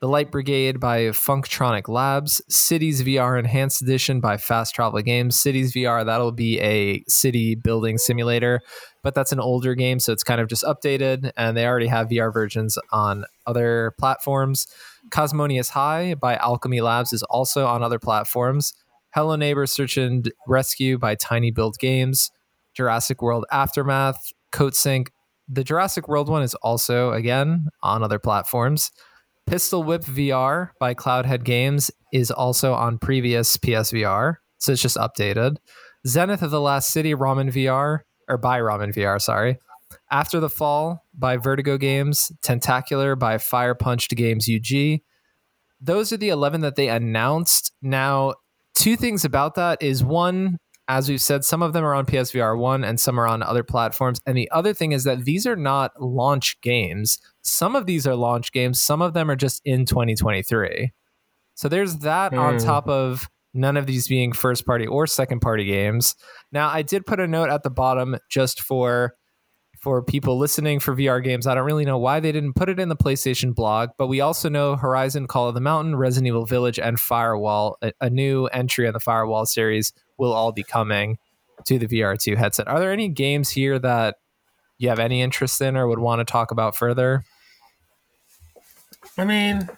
The Light Brigade by Funktronic Labs. Cities V R Enhanced Edition by Fast Travel Games. Cities V R, that'll be a city building simulator, but that's an older game, so it's kind of just updated, and they already have V R versions on other platforms. Cosmonius High by Alchemy Labs is also on other platforms. Hello Neighbor Search and Rescue by Tiny Build Games. Jurassic World Aftermath. CodeSync. The Jurassic World one is also, again, on other platforms. Pistol Whip V R by Cloudhead Games is also on previous P S V R, so it's just updated. Zenith of the Last City Ramen V R, or by Ramen V R, sorry. After the Fall by Vertigo Games, Tentacular by Fire Punched Games U G. Those are the eleven that they announced. Now, two things about that is, one, as we've said, some of them are on P S V R one and some are on other platforms. And the other thing is that these are not launch games. Some of these are launch games. Some of them are just in twenty twenty-three. So there's that mm. on top of none of these being first party or second party games. Now, I did put a note at the bottom just for for people listening for V R games. I don't really know why they didn't put it in the PlayStation blog, but we also know Horizon Call of the Mountain, Resident Evil Village, and Firewall, a, a new entry in the Firewall series, will all be coming to the V R two headset. Are there any games here that you have any interest in or would want to talk about further? I mean,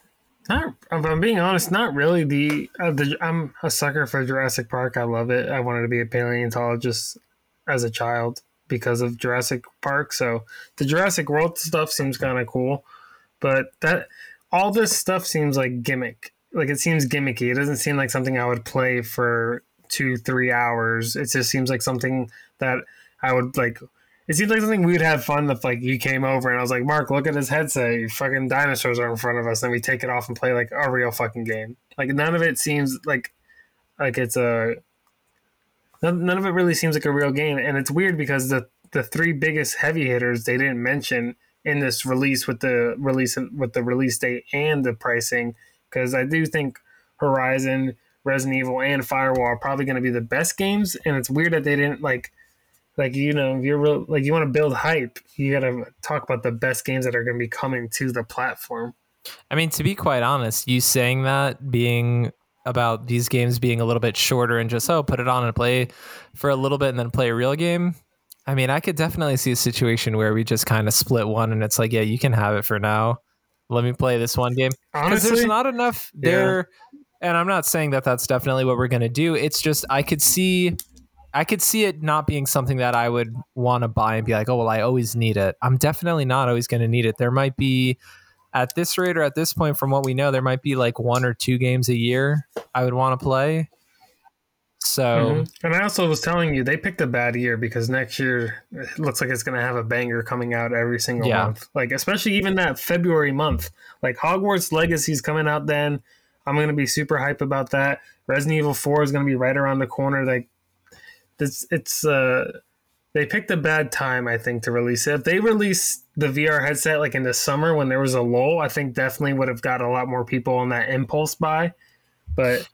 not, if I'm being honest, not really. The, uh, the I'm a sucker for Jurassic Park. I love it. I wanted to be a paleontologist as a child because of Jurassic Park. So the Jurassic World stuff seems kind of cool, but that all this stuff seems like gimmick. Like it seems gimmicky. It doesn't seem like something I would play for two, three hours. It just seems like something that I would like. It seems like something we would have fun if like you came over and I was like, Mark, look at his headset. Fucking dinosaurs are in front of us. And we take it off and play like a real fucking game. Like none of it seems like, like it's a, none of it really seems like a real game. And it's weird because the, the three biggest heavy hitters they didn't mention in this release with the release, with the release date and the pricing. Cause I do think Horizon, Resident Evil, and Firewall are probably going to be the best games, and it's weird that they didn't like, like you know, if you're real, like you want to build hype, you got to talk about the best games that are going to be coming to the platform. I mean, to be quite honest, you saying that being about these games being a little bit shorter and just oh, put it on and play for a little bit and then play a real game. I mean, I could definitely see a situation where we just kind of split one, and it's like, yeah, you can have it for now. Let me play this one game because there's not enough there. Yeah. And I'm not saying that that's definitely what we're going to do. It's just I could see I could see it not being something that I would want to buy and be like, oh, well, I always need it. I'm definitely not always going to need it. There might be at this rate or at this point, from what we know, there might be like one or two games a year I would want to play. So mm-hmm. And I also was telling you they picked a bad year because next year it looks like it's going to have a banger coming out every single yeah. month, like especially even that February month, like Hogwarts Legacy is coming out then. I'm going to be super hype about that. Resident Evil four is going to be right around the corner. Like this, it's uh, they picked a bad time, I think, to release it. If they released the V R headset like in the summer when there was a lull, I think definitely would have got a lot more people on that impulse buy. But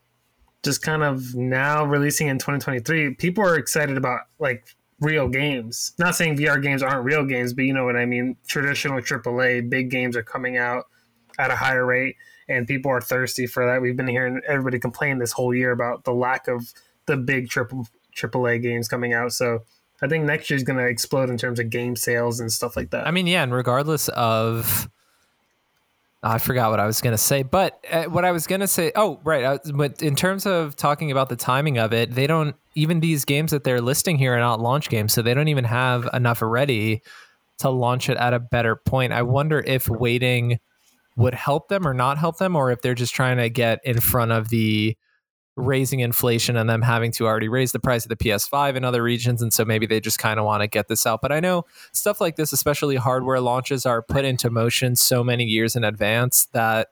just kind of now releasing in twenty twenty-three, people are excited about like real games. Not saying V R games aren't real games, but you know what I mean. Traditional triple A big games are coming out at a higher rate. And people are thirsty for that. We've been hearing everybody complain this whole year about the lack of the big triple triple A games coming out. So I think next year is going to explode in terms of game sales and stuff like that. I mean, yeah, and regardless of... I forgot what I was going to say, but what I was going to say... Oh, right. But in terms of talking about the timing of it, they don't... Even these games that they're listing here are not launch games, so they don't even have enough already to launch it at a better point. I wonder if waiting... would help them or not help them, or if they're just trying to get in front of the raising inflation and them having to already raise the price of the P S five in other regions. And so maybe they just kind of want to get this out. But I know stuff like this, especially hardware launches, are put into motion so many years in advance that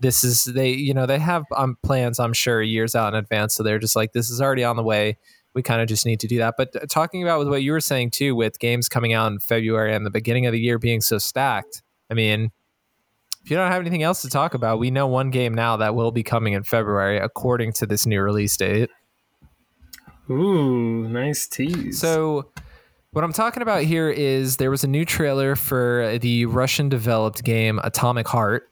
this is they, you know, they have um, plans, I'm sure, years out in advance. So they're just like, this is already on the way. We kind of just need to do that. But talking about with what you were saying too, with games coming out in February and the beginning of the year being so stacked, I mean, if you don't have anything else to talk about, we know one game now that will be coming in February, according to this new release date. Ooh, nice tease. So what I'm talking about here is there was a new trailer for the Russian-developed game Atomic Heart,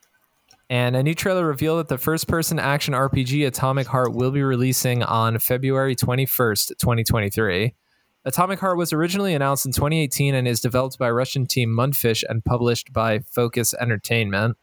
and a new trailer revealed that the first-person action R P G Atomic Heart will be releasing on February twenty-first, twenty twenty-three. Atomic Heart was originally announced in twenty eighteen and is developed by Russian team Mudfish and published by Focus Entertainment.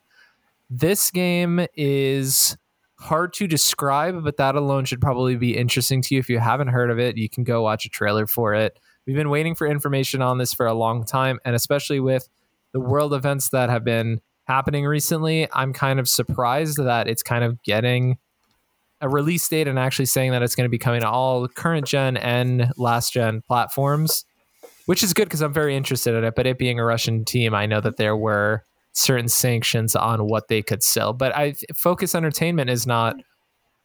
This game is hard to describe, but that alone should probably be interesting to you. If you haven't heard of it, you can go watch a trailer for it. We've been waiting for information on this for a long time, and especially with the world events that have been happening recently, I'm kind of surprised that it's kind of getting a release date and actually saying that it's going to be coming to all current gen and last gen platforms, which is good because I'm very interested in it. But it being a Russian team, I know that there were certain sanctions on what they could sell. But I Focus Entertainment is not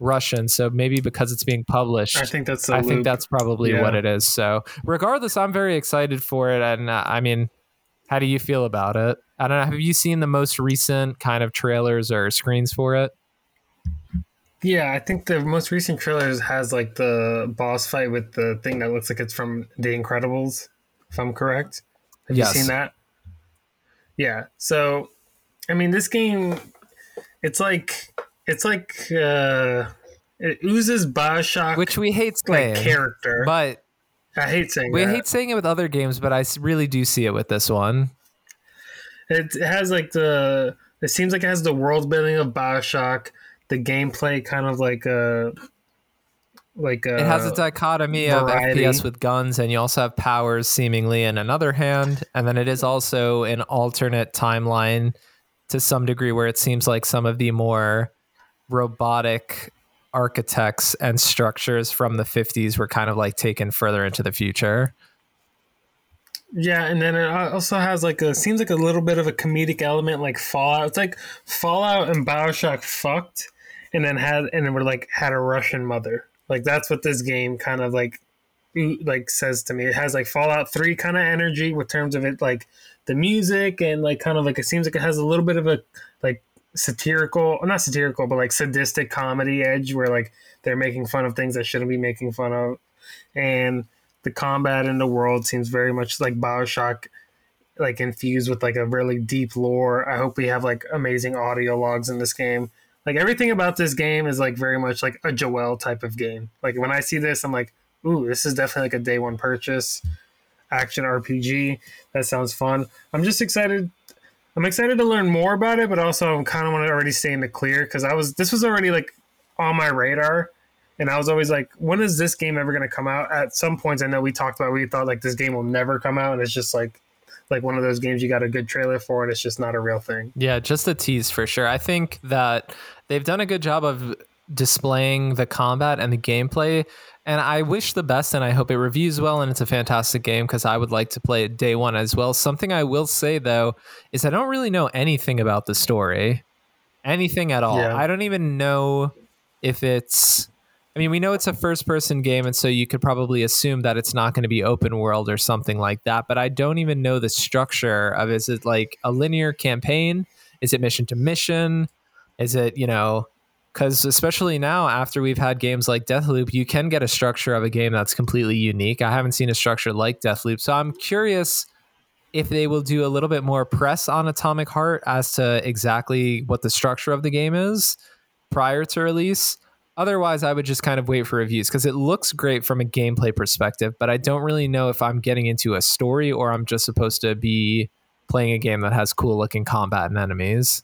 Russian, so maybe because it's being published, I think that's I loop. think that's probably yeah. what it is. So regardless, I'm very excited for it. And uh, I mean, how do you feel about it? I don't know. Have you seen the most recent kind of trailers or screens for it? Yeah, I think the most recent trailers has like the boss fight with the thing that looks like it's from The Incredibles, if I'm correct. Have yes. you seen that? Yeah. So, I mean, this game, it's like it's like uh, it oozes BioShock, which we hate saying, like character. But I hate saying we that. hate saying it with other games, but I really do see it with this one. It has like the it seems like it has the world building of BioShock. The gameplay kind of like a like a it has a dichotomy variety. of F P S with guns, and you also have powers seemingly in another hand, and then it is also an alternate timeline to some degree where it seems like some of the more robotic architects and structures from the fifties were kind of like taken further into the future. Yeah, and then it also has like a seems like a little bit of a comedic element, like Fallout. It's like Fallout and BioShock fucked. And then had and then we're like had a Russian mother. Like that's what this game kind of like like says to me. It has like Fallout three kind of energy with terms of it, like the music and like kind of like it seems like it has a little bit of a like satirical, not satirical, but like sadistic comedy edge where like they're making fun of things that shouldn't be making fun of, and the combat in the world seems very much like BioShock, like infused with like a really deep lore. I hope we have like amazing audio logs in this game. Like everything about this game is like very much like a Joelle type of game. Like when I see this, I'm like, ooh, this is definitely like a day one purchase action R P G. That sounds fun. I'm just excited. I'm excited to learn more about it, but also I'm kind of want to already stay in the clear. Cause I was, this was already like on my radar, and I was always like, when is this game ever going to come out? At some points, I know we talked about, we thought like this game will never come out. And it's just like, like one of those games you got a good trailer for and it's just not a real thing. Yeah, just a tease for sure. I think that they've done a good job of displaying the combat and the gameplay, and I wish the best, and I hope it reviews well, and it's a fantastic game because I would like to play it day one as well. Something I will say, though, is I don't really know anything about the story. Anything at all. Yeah. I don't even know if it's... I mean, we know it's a first-person game, and so you could probably assume that it's not going to be open world or something like that, but I don't even know the structure of, is it like a linear campaign? Is it mission to mission? Is it, you know, because especially now after we've had games like Deathloop, you can get a structure of a game that's completely unique. I haven't seen a structure like Deathloop, so I'm curious if they will do a little bit more press on Atomic Heart as to exactly what the structure of the game is prior to release. Otherwise, I would just kind of wait for reviews because it looks great from a gameplay perspective, but I don't really know if I'm getting into a story or I'm just supposed to be playing a game that has cool looking combat and enemies.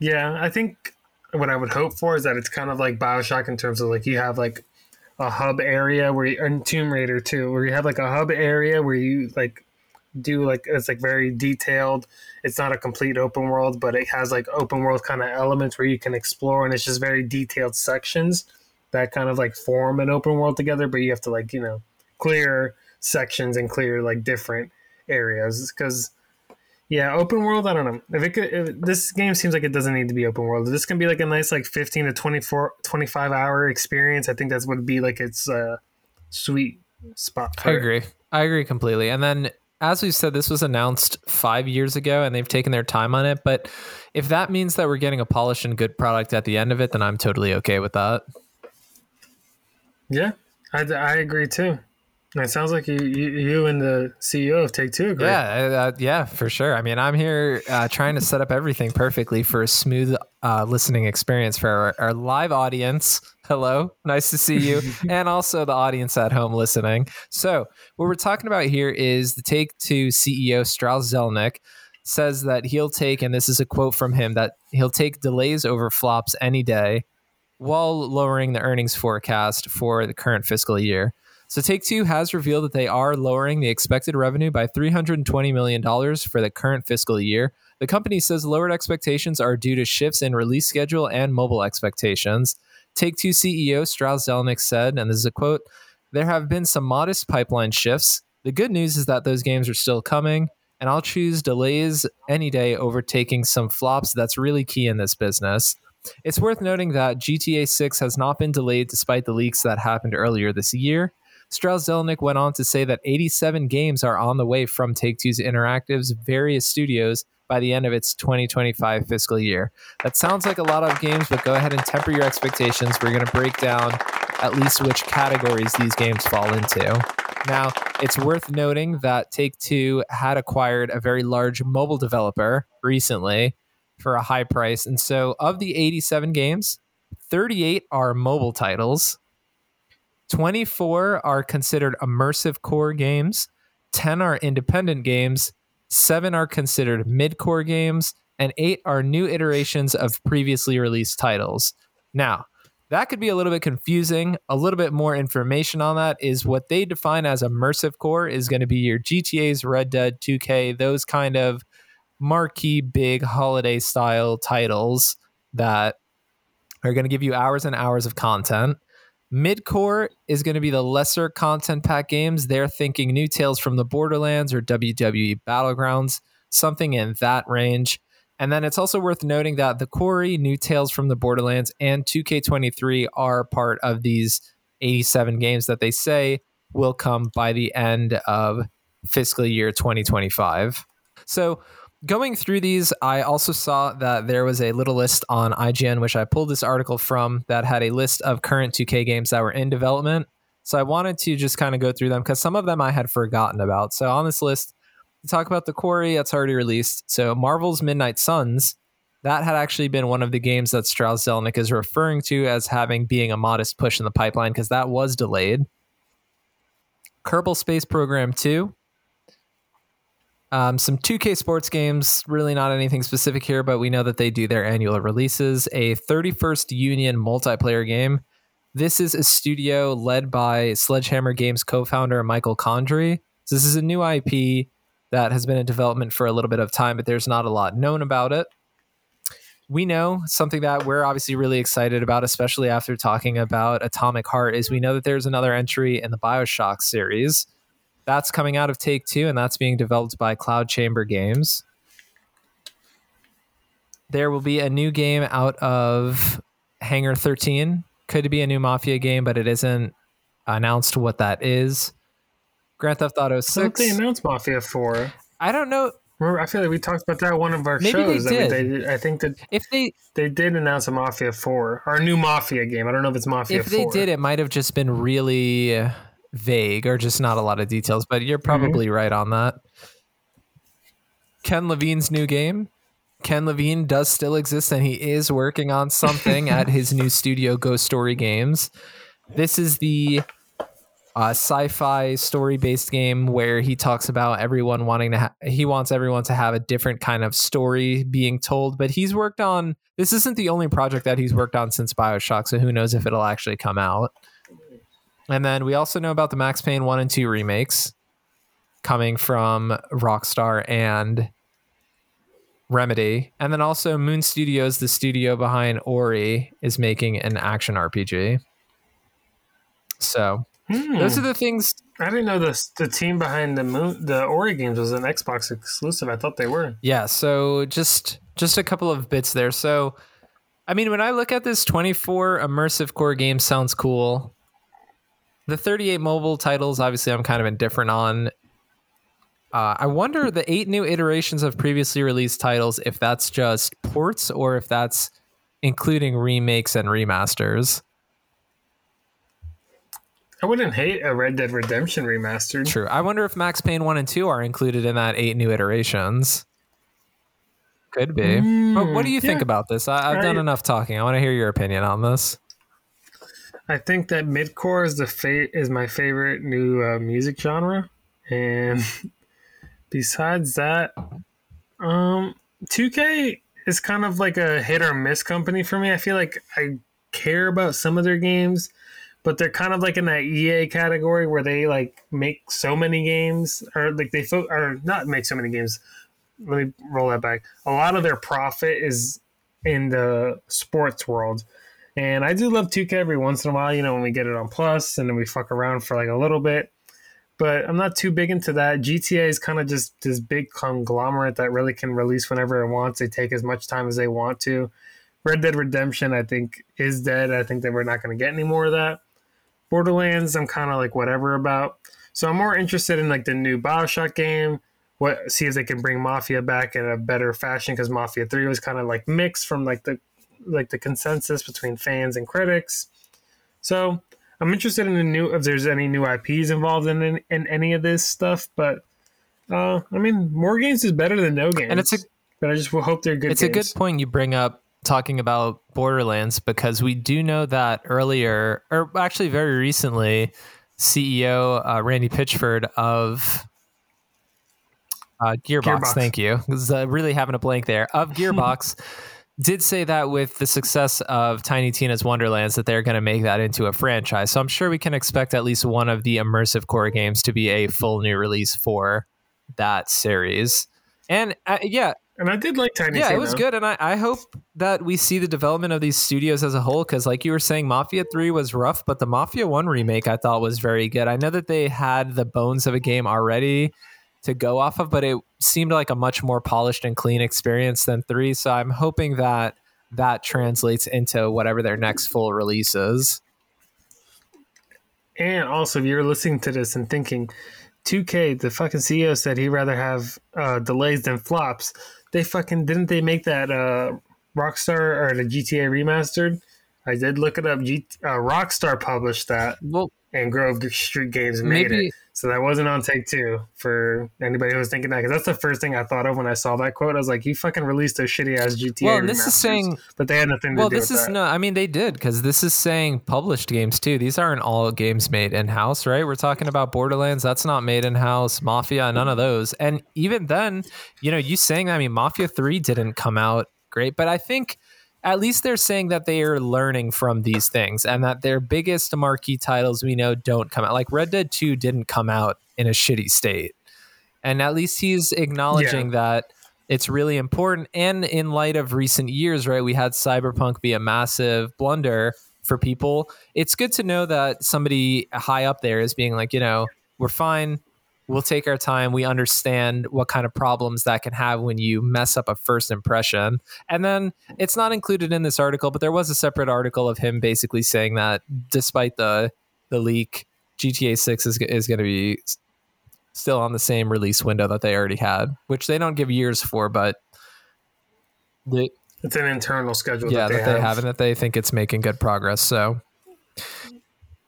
Yeah, I think what I would hope for is that it's kind of like BioShock in terms of like you have like a hub area where you, and Tomb Raider too, where you have like a hub area where you like do like it's like very detailed. It's not a complete open world, but it has like open world kind of elements where you can explore, and it's just very detailed sections that kind of like form an open world together, but you have to like, you know, clear sections and clear like different areas. Because yeah, open world, I don't know if it could if this game seems like it doesn't need to be open world. This can be like a nice like fifteen to twenty-four twenty-five hour experience. I think that's would be like its uh sweet spot for I agree it. I agree completely. And then as we've said, this was announced five years ago and they've taken their time on it. But if that means that we're getting a polished and good product at the end of it, then I'm totally okay with that. Yeah, I, I agree too. It sounds like you, you, you and the C E O of Take-Two agree. Yeah, uh, yeah, for sure. I mean, I'm here uh, trying to set up everything perfectly for a smooth uh, listening experience for our, our live audience. Hello, nice to see you. And also the audience at home listening. So what we're talking about here is the Take-Two C E O, Strauss Zelnick, says that he'll take, and this is a quote from him, that he'll take delays over flops any day while lowering the earnings forecast for the current fiscal year. So Take-Two has revealed that they are lowering the expected revenue by three hundred twenty million dollars for the current fiscal year. The company says lowered expectations are due to shifts in release schedule and mobile expectations. Take-Two C E O Strauss Zelnick said, and this is a quote, "There have been some modest pipeline shifts. The good news is that those games are still coming, and I'll choose delays any day over taking some flops. That's really key in this business." It's worth noting that G T A six has not been delayed despite the leaks that happened earlier this year. Strauss Zelnick went on to say that eighty-seven games are on the way from Take-Two's Interactive's various studios by the end of its twenty twenty-five fiscal year. That sounds like a lot of games, but go ahead and temper your expectations. We're going to break down at least which categories these games fall into. Now, it's worth noting that Take-Two had acquired a very large mobile developer recently for a high price. And so of the eighty-seven games, thirty-eight are mobile titles. twenty-four are considered immersive core games, ten are independent games, seven are considered mid-core games, and eight are new iterations of previously released titles. Now, that could be a little bit confusing. A little bit more information on that is what they define as immersive core is going to be your G T As, Red Dead, two K, those kind of marquee big holiday-style titles that are going to give you hours and hours of content. Mid-core is going to be the lesser content pack games. They're thinking new Tales from the Borderlands or W W E Battlegrounds, something in that range. And then it's also worth noting that the Quarry, new Tales from the Borderlands, and two K twenty-three are part of these eighty-seven games that they say will come by the end of fiscal year twenty twenty-five. So going through these, I also saw that there was a little list on I G N, which I pulled this article from, that had a list of current two K games that were in development. So I wanted to just kind of go through them because some of them I had forgotten about. So on this list, we talk about The Quarry, that's already released. So Marvel's Midnight Suns, that had actually been one of the games that Strauss Zelnick is referring to as having being a modest push in the pipeline because that was delayed. Kerbal Space Program two. Um, some two K sports games, really not anything specific here, but we know that they do their annual releases. A thirty-first Union multiplayer game. This is a studio led by Sledgehammer Games co-founder Michael Condrey. So this is a new I P that has been in development for a little bit of time, but there's not a lot known about it. We know something that we're obviously really excited about, especially after talking about Atomic Heart, is we know that there's another entry in the BioShock series. That's coming out of Take-Two, and that's being developed by Cloud Chamber Games. There will be a new game out of Hangar thirteen. Could be a new Mafia game, but it isn't announced what that is. Grand Theft Auto six. I don't think they announced Mafia four. I don't know. Remember, I feel like we talked about that one of our Maybe shows. They did. I, mean, they, I think that if they they did announce a Mafia four, or a new Mafia game. I don't know if it's Mafia if four. If they did, it might have just been really... Uh, vague or just not a lot of details, but you're probably mm-hmm. right on that. Ken Levine's new game. Ken Levine does still exist and he is working on something at his new studio, Ghost Story Games. This is the uh, sci-fi story-based game where he talks about everyone wanting to ha- he wants everyone to have a different kind of story being told, but he's worked on, this isn't the only project that he's worked on since BioShock, so who knows if it'll actually come out. And then we also know about the Max Payne one and two remakes coming from Rockstar and Remedy. And then also Moon Studios, the studio behind Ori, is making an action R P G. So hmm. those are the things. I didn't know the, the team behind the Moon, the Ori games was an Xbox exclusive. I thought they were. Yeah, so just just a couple of bits there. So, I mean, when I look at this, twenty-four immersive core game sounds cool. The thirty-eight mobile titles, obviously, I'm kind of indifferent on. Uh, I wonder the eight new iterations of previously released titles, if that's just ports or if that's including remakes and remasters. I wouldn't hate a Red Dead Redemption remastered. True. I wonder if Max Payne one and two are included in that eight new iterations. Could be. Mm, but what do you yeah. think about this? I, I've I, done enough talking. I want to hear your opinion on this. I think that midcore is the fa- is my favorite new uh, music genre, and besides that, um, two K is kind of like a hit or miss company for me. I feel like I care about some of their games, but they're kind of like in that E A category where they like make so many games, or like they fo- or not make so many games. Let me roll that back. A lot of their profit is in the sports world. And I do love two K every once in a while, you know, when we get it on Plus and then we fuck around for like a little bit. But I'm not too big into that. G T A is kind of just this big conglomerate that really can release whenever it wants. They take as much time as they want to. Red Dead Redemption, I think, is dead. I think that we're not going to get any more of that. Borderlands, I'm kind of like whatever about. So I'm more interested in like the new BioShock game. What, see if they can bring Mafia back in a better fashion, because Mafia three was kind of like mixed from like the like the consensus between fans and critics. So I'm interested in the new, if there's any new I Ps involved in in, in any of this stuff. But uh, I mean, more games is better than no games. And it's a, but I just will hope they're good. It's games. A good point you bring up talking about Borderlands, because we do know that earlier, or actually very recently, C E O uh, Randy Pitchford of Uh, Gearbox, Gearbox, thank you. Was, uh, really having a blank there. Of Gearbox did say that with the success of Tiny Tina's Wonderlands that they're going to make that into a franchise. So I'm sure we can expect at least one of the immersive core games to be a full new release for that series. And uh, yeah, and I did like Tiny yeah, Tina. Yeah, it was good, and I, I hope that we see the development of these studios as a whole, because like you were saying, Mafia three was rough, but the Mafia one remake I thought was very good. I know that they had the bones of a game already to go off of, but it seemed like a much more polished and clean experience than three. So I'm hoping that that translates into whatever their next full release is. And also, if you're listening to this and thinking two K, the fucking C E O said he'd rather have uh, delays than flops. They fucking, didn't they make that uh, Rockstar or the G T A remastered? I did look it up. G- uh, Rockstar published that. Well, and Grove Street Games made maybe, it. So that wasn't on Take-Two for anybody who was thinking that, because that's the first thing I thought of when I saw that quote. I was like, you fucking released those shitty-ass G T A well, this remasters. Is saying, but they had nothing well, to do this with is, that. No, I mean, they did, because this is saying published games, too. These aren't all games made in-house, right? We're talking about Borderlands. That's not made in-house. Mafia, none of those. And even then, you know, you saying that, I mean, Mafia three didn't come out great, but I think at least they're saying that they are learning from these things, and that their biggest marquee titles we know don't come out. Like Red Dead two didn't come out in a shitty state. And at least he's acknowledging yeah. that it's really important. And in light of recent years, right, we had Cyberpunk be a massive blunder for people. It's good to know that somebody high up there is being like, you know, we're fine. We'll take our time. We understand what kind of problems that can have when you mess up a first impression. And then it's not included in this article, but there was a separate article of him basically saying that despite the the leak, G T A six is, is going to be still on the same release window that they already had, which they don't give years for, but they, it's an internal schedule yeah, that, they, that have. they have and that they think it's making good progress. So.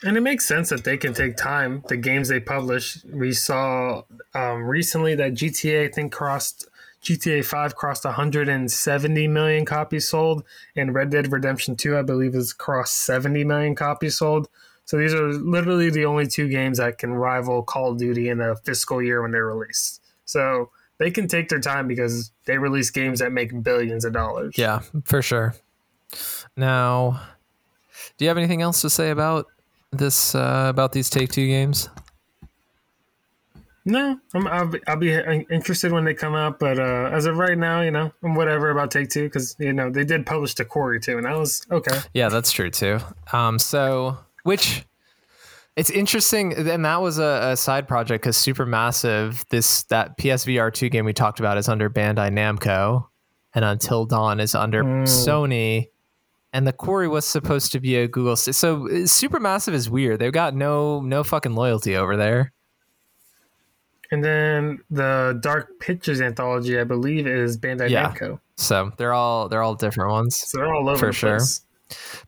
And it makes sense that they can take time. The games they publish, we saw um, recently that G T A, I think, crossed G T A five crossed one hundred seventy million copies sold, and Red Dead Redemption two, I believe, has crossed seventy million copies sold. So these are literally the only two games that can rival Call of Duty in a fiscal year when they're released. So they can take their time because they release games that make billions of dollars. Yeah, for sure. Now, do you have anything else to say about this uh, about these Take-Two games? No, I'm, I'll, be, I'll be interested when they come out, but uh, as of right now, you know, I'm whatever about Take-Two, because you know they did publish the quarry too, and I was okay. Yeah, that's true too. Um, so which it's interesting, and that was a, a side project because Supermassive, this that P S V R two game we talked about is under Bandai Namco, and Until Dawn is under mm. Sony. And the quarry was supposed to be a Google. So Supermassive is weird. They've got no no fucking loyalty over there. And then the Dark Pictures anthology, I believe, is Bandai yeah. Namco. So they're all they're all different ones. So they're all over for the sure. Place.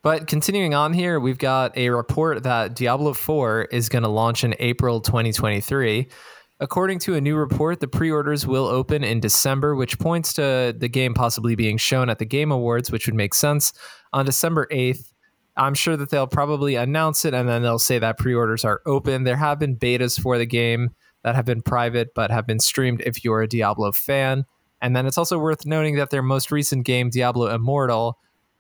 But continuing on here, we've got a report that Diablo four is going to launch in April twenty twenty-three. According to a new report, the pre-orders will open in December, which points to the game possibly being shown at the Game Awards, which would make sense, on December eighth. I'm sure that they'll probably announce it, and then they'll say that pre-orders are open. There have been betas for the game that have been private, but have been streamed if you're a Diablo fan. And then it's also worth noting that their most recent game, Diablo Immortal,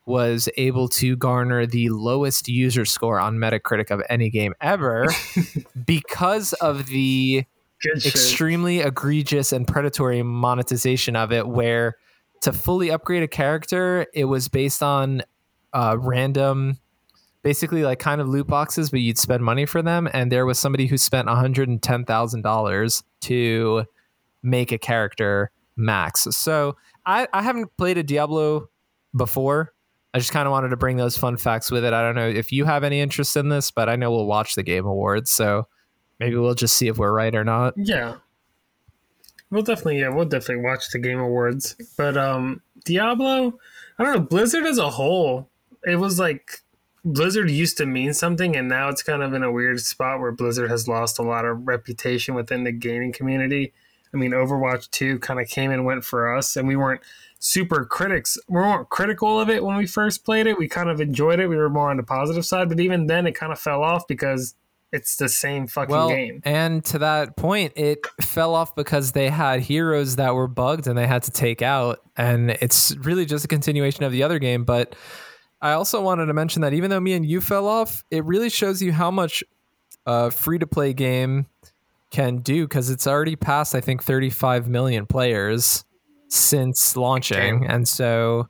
was able to garner the lowest user score on Metacritic of any game ever because of the Good extremely shit. egregious and predatory monetization of it, where to fully upgrade a character, it was based on uh, random... basically like kind of loot boxes, but you'd spend money for them. And there was somebody who spent one hundred ten thousand dollars to make a character max. So I, I haven't played a Diablo before. I just kind of wanted to bring those fun facts with it. I don't know if you have any interest in this, but I know we'll watch the Game Awards. So maybe we'll just see if we're right or not. Yeah, we'll definitely, yeah, we'll definitely watch the Game Awards. But um, Diablo, I don't know, Blizzard as a whole, it was like... Blizzard used to mean something, and now it's kind of in a weird spot where Blizzard has lost a lot of reputation within the gaming community. I mean, Overwatch two kind of came and went for us, and we weren't super critics. We weren't critical of it when we first played it. We kind of enjoyed it. We were more on the positive side, but even then it kind of fell off because it's the same fucking well, game. And to that point, it fell off because they had heroes that were bugged and they had to take out, and it's really just a continuation of the other game, but... I also wanted to mention that even though me and you fell off, it really shows you how much a free-to-play game can do, because it's already passed, I think, thirty-five million players since launching. And so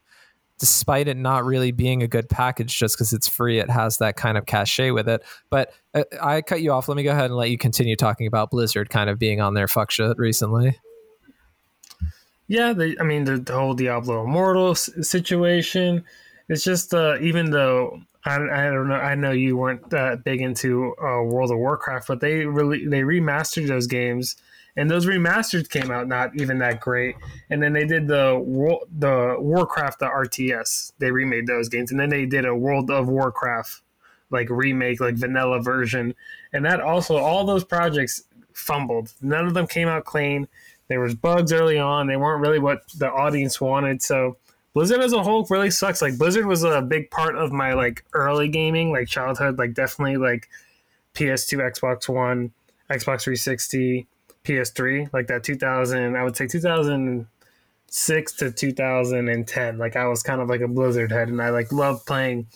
despite it not really being a good package, just because it's free, it has that kind of cachet with it. But uh, I cut you off. Let me go ahead and let you continue talking about Blizzard kind of being on their fuck shit recently. Yeah, they, I mean, the, the whole Diablo Immortal s- situation... It's just uh, even though I, I don't know, I know you weren't that big into uh, World of Warcraft, but they really they remastered those games, and those remasters came out not even that great. And then they did the the Warcraft the R T S, they remade those games, and then they did a World of Warcraft like remake, like vanilla version, and that also all those projects fumbled. None of them came out clean. There was bugs early on. They weren't really what the audience wanted, so. Blizzard as a whole really sucks. Like Blizzard was a big part of my like early gaming, like childhood, like definitely like P S two, Xbox One, Xbox three sixty, P S three, like that two thousand, I would say two thousand six to two thousand ten. Like I was kind of like a Blizzard head, and I like loved playing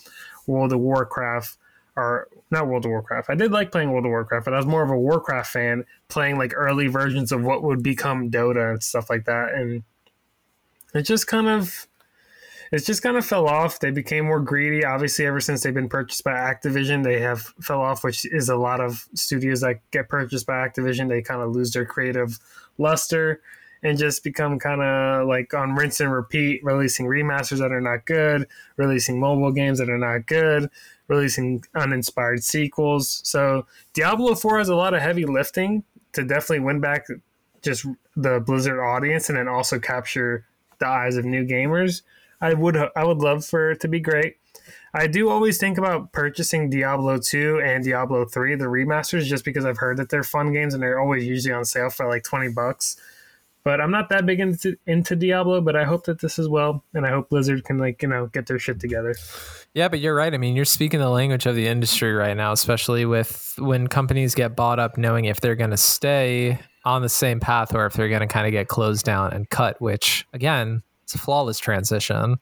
World of Warcraft or not World of Warcraft. I did like playing World of Warcraft, but I was more of a Warcraft fan playing like early versions of what would become Dota and stuff like that. And it just kind of, It's just kind of fell off. They became more greedy. Obviously, ever since they've been purchased by Activision, they have fell off, which is a lot of studios that get purchased by Activision. They kind of lose their creative luster and just become kind of like on rinse and repeat, releasing remasters that are not good, releasing mobile games that are not good, releasing uninspired sequels. So Diablo four has a lot of heavy lifting to definitely win back just the Blizzard audience and then also capture the eyes of new gamers. I would I would love for it to be great. I do always think about purchasing Diablo two and Diablo three, the remasters, just because I've heard that they're fun games and they're always usually on sale for like twenty bucks. But I'm not that big into, into Diablo, but I hope that this is well, and I hope Blizzard can like, you know, get their shit together. Yeah, but you're right. I mean, you're speaking the language of the industry right now, especially with when companies get bought up, knowing if they're going to stay on the same path or if they're going to kind of get closed down and cut, which again, it's a flawless transition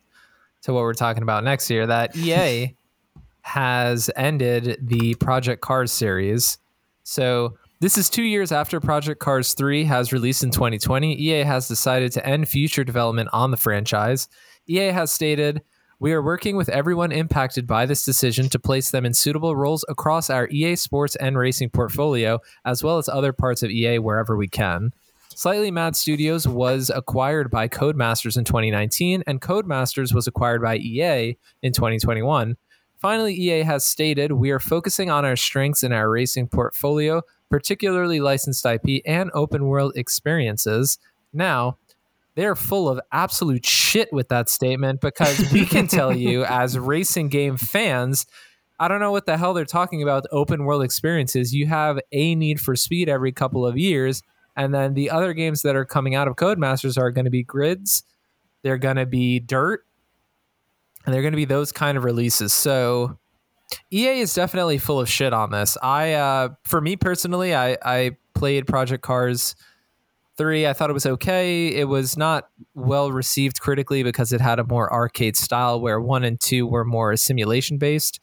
to what we're talking about next year, that E A has ended the Project Cars series. So this is two years after Project Cars three has released in twenty twenty. E A has decided to end future development on the franchise. E A has stated, "We are working with everyone impacted by this decision to place them in suitable roles across our E A Sports and racing portfolio, as well as other parts of E A wherever we can." Slightly Mad Studios was acquired by Codemasters in twenty nineteen, and Codemasters was acquired by E A in twenty twenty-one. Finally, E A has stated, "We are focusing on our strengths in our racing portfolio, particularly licensed I P and open world experiences. Now, They're full of absolute shit with that statement, because we can tell you as racing game fans, I don't know what the hell they're talking about open world experiences. You have a Need for Speed every couple of years, and then the other games that are coming out of Codemasters are going to be grids, they're going to be dirt, and they're going to be those kind of releases. So E A is definitely full of shit on this. I, uh, for me personally, I, I played Project Cars three. I thought it was okay. It was not well received critically because it had a more arcade style, where one and two were more simulation based.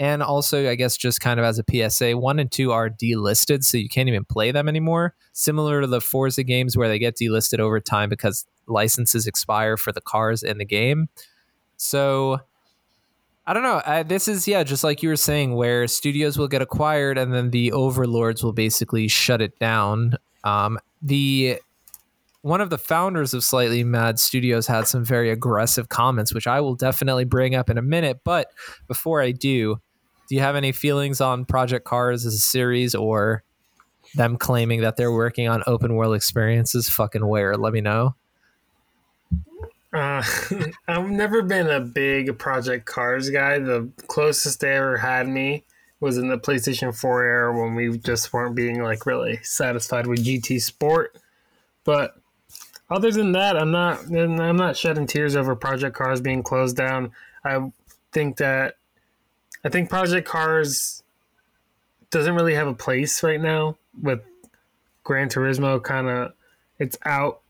And also, I guess, just kind of as a P S A, one and two are delisted, so you can't even play them anymore. Similar to the Forza games, where they get delisted over time because licenses expire for the cars in the game. So I don't know. I, this is, yeah, just like you were saying, where studios will get acquired and then the overlords will basically shut it down. Um, the one of the founders of Slightly Mad Studios had some very aggressive comments, which I will definitely bring up in a minute. But before I do, do you have any feelings on Project Cars as a series, or them claiming that they're working on open world experiences? Fucking where? Let me know. Uh, I've never been a big Project Cars guy. The closest they ever had me was in the PlayStation four era, when we just weren't being like really satisfied with G T Sport. But other than that, I'm not. I'm not shedding tears over Project Cars being closed down. I think that. I think Project Cars doesn't really have a place right now with Gran Turismo. Kind of, it's out.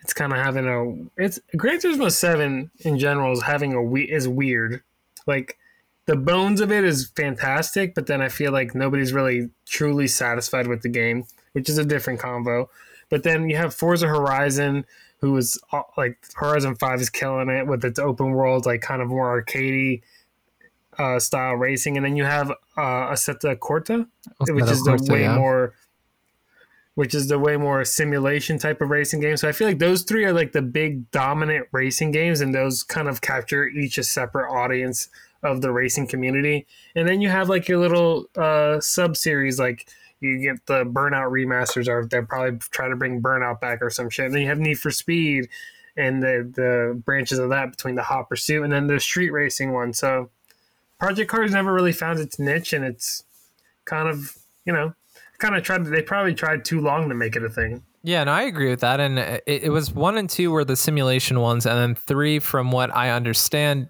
It's kind of having a. It's Gran Turismo seven in general is having a we is weird. Like the bones of it is fantastic, but then I feel like nobody's really truly satisfied with the game, which is a different convo. But then you have Forza Horizon, who is like Horizon five is killing it with its open world, like kind of more arcadey. Uh, style racing, and then you have uh, Assetto Corsa, which is the way yeah. more, which is the way more simulation type of racing game. So I feel like those three are like the big dominant racing games, and those kind of capture each a separate audience of the racing community. And then you have like your little uh, sub series, like you get the Burnout remasters, or they're probably trying to bring Burnout back or some shit. And then you have Need for Speed, and the the branches of that between the Hot Pursuit, and then the street racing one. So Project Cars never really found its niche, and it's kind of, you know, kind of tried. They probably tried too long to make it a thing. Yeah, and no, I agree with that. And it, it was one and two were the simulation ones, and then three, from what I understand,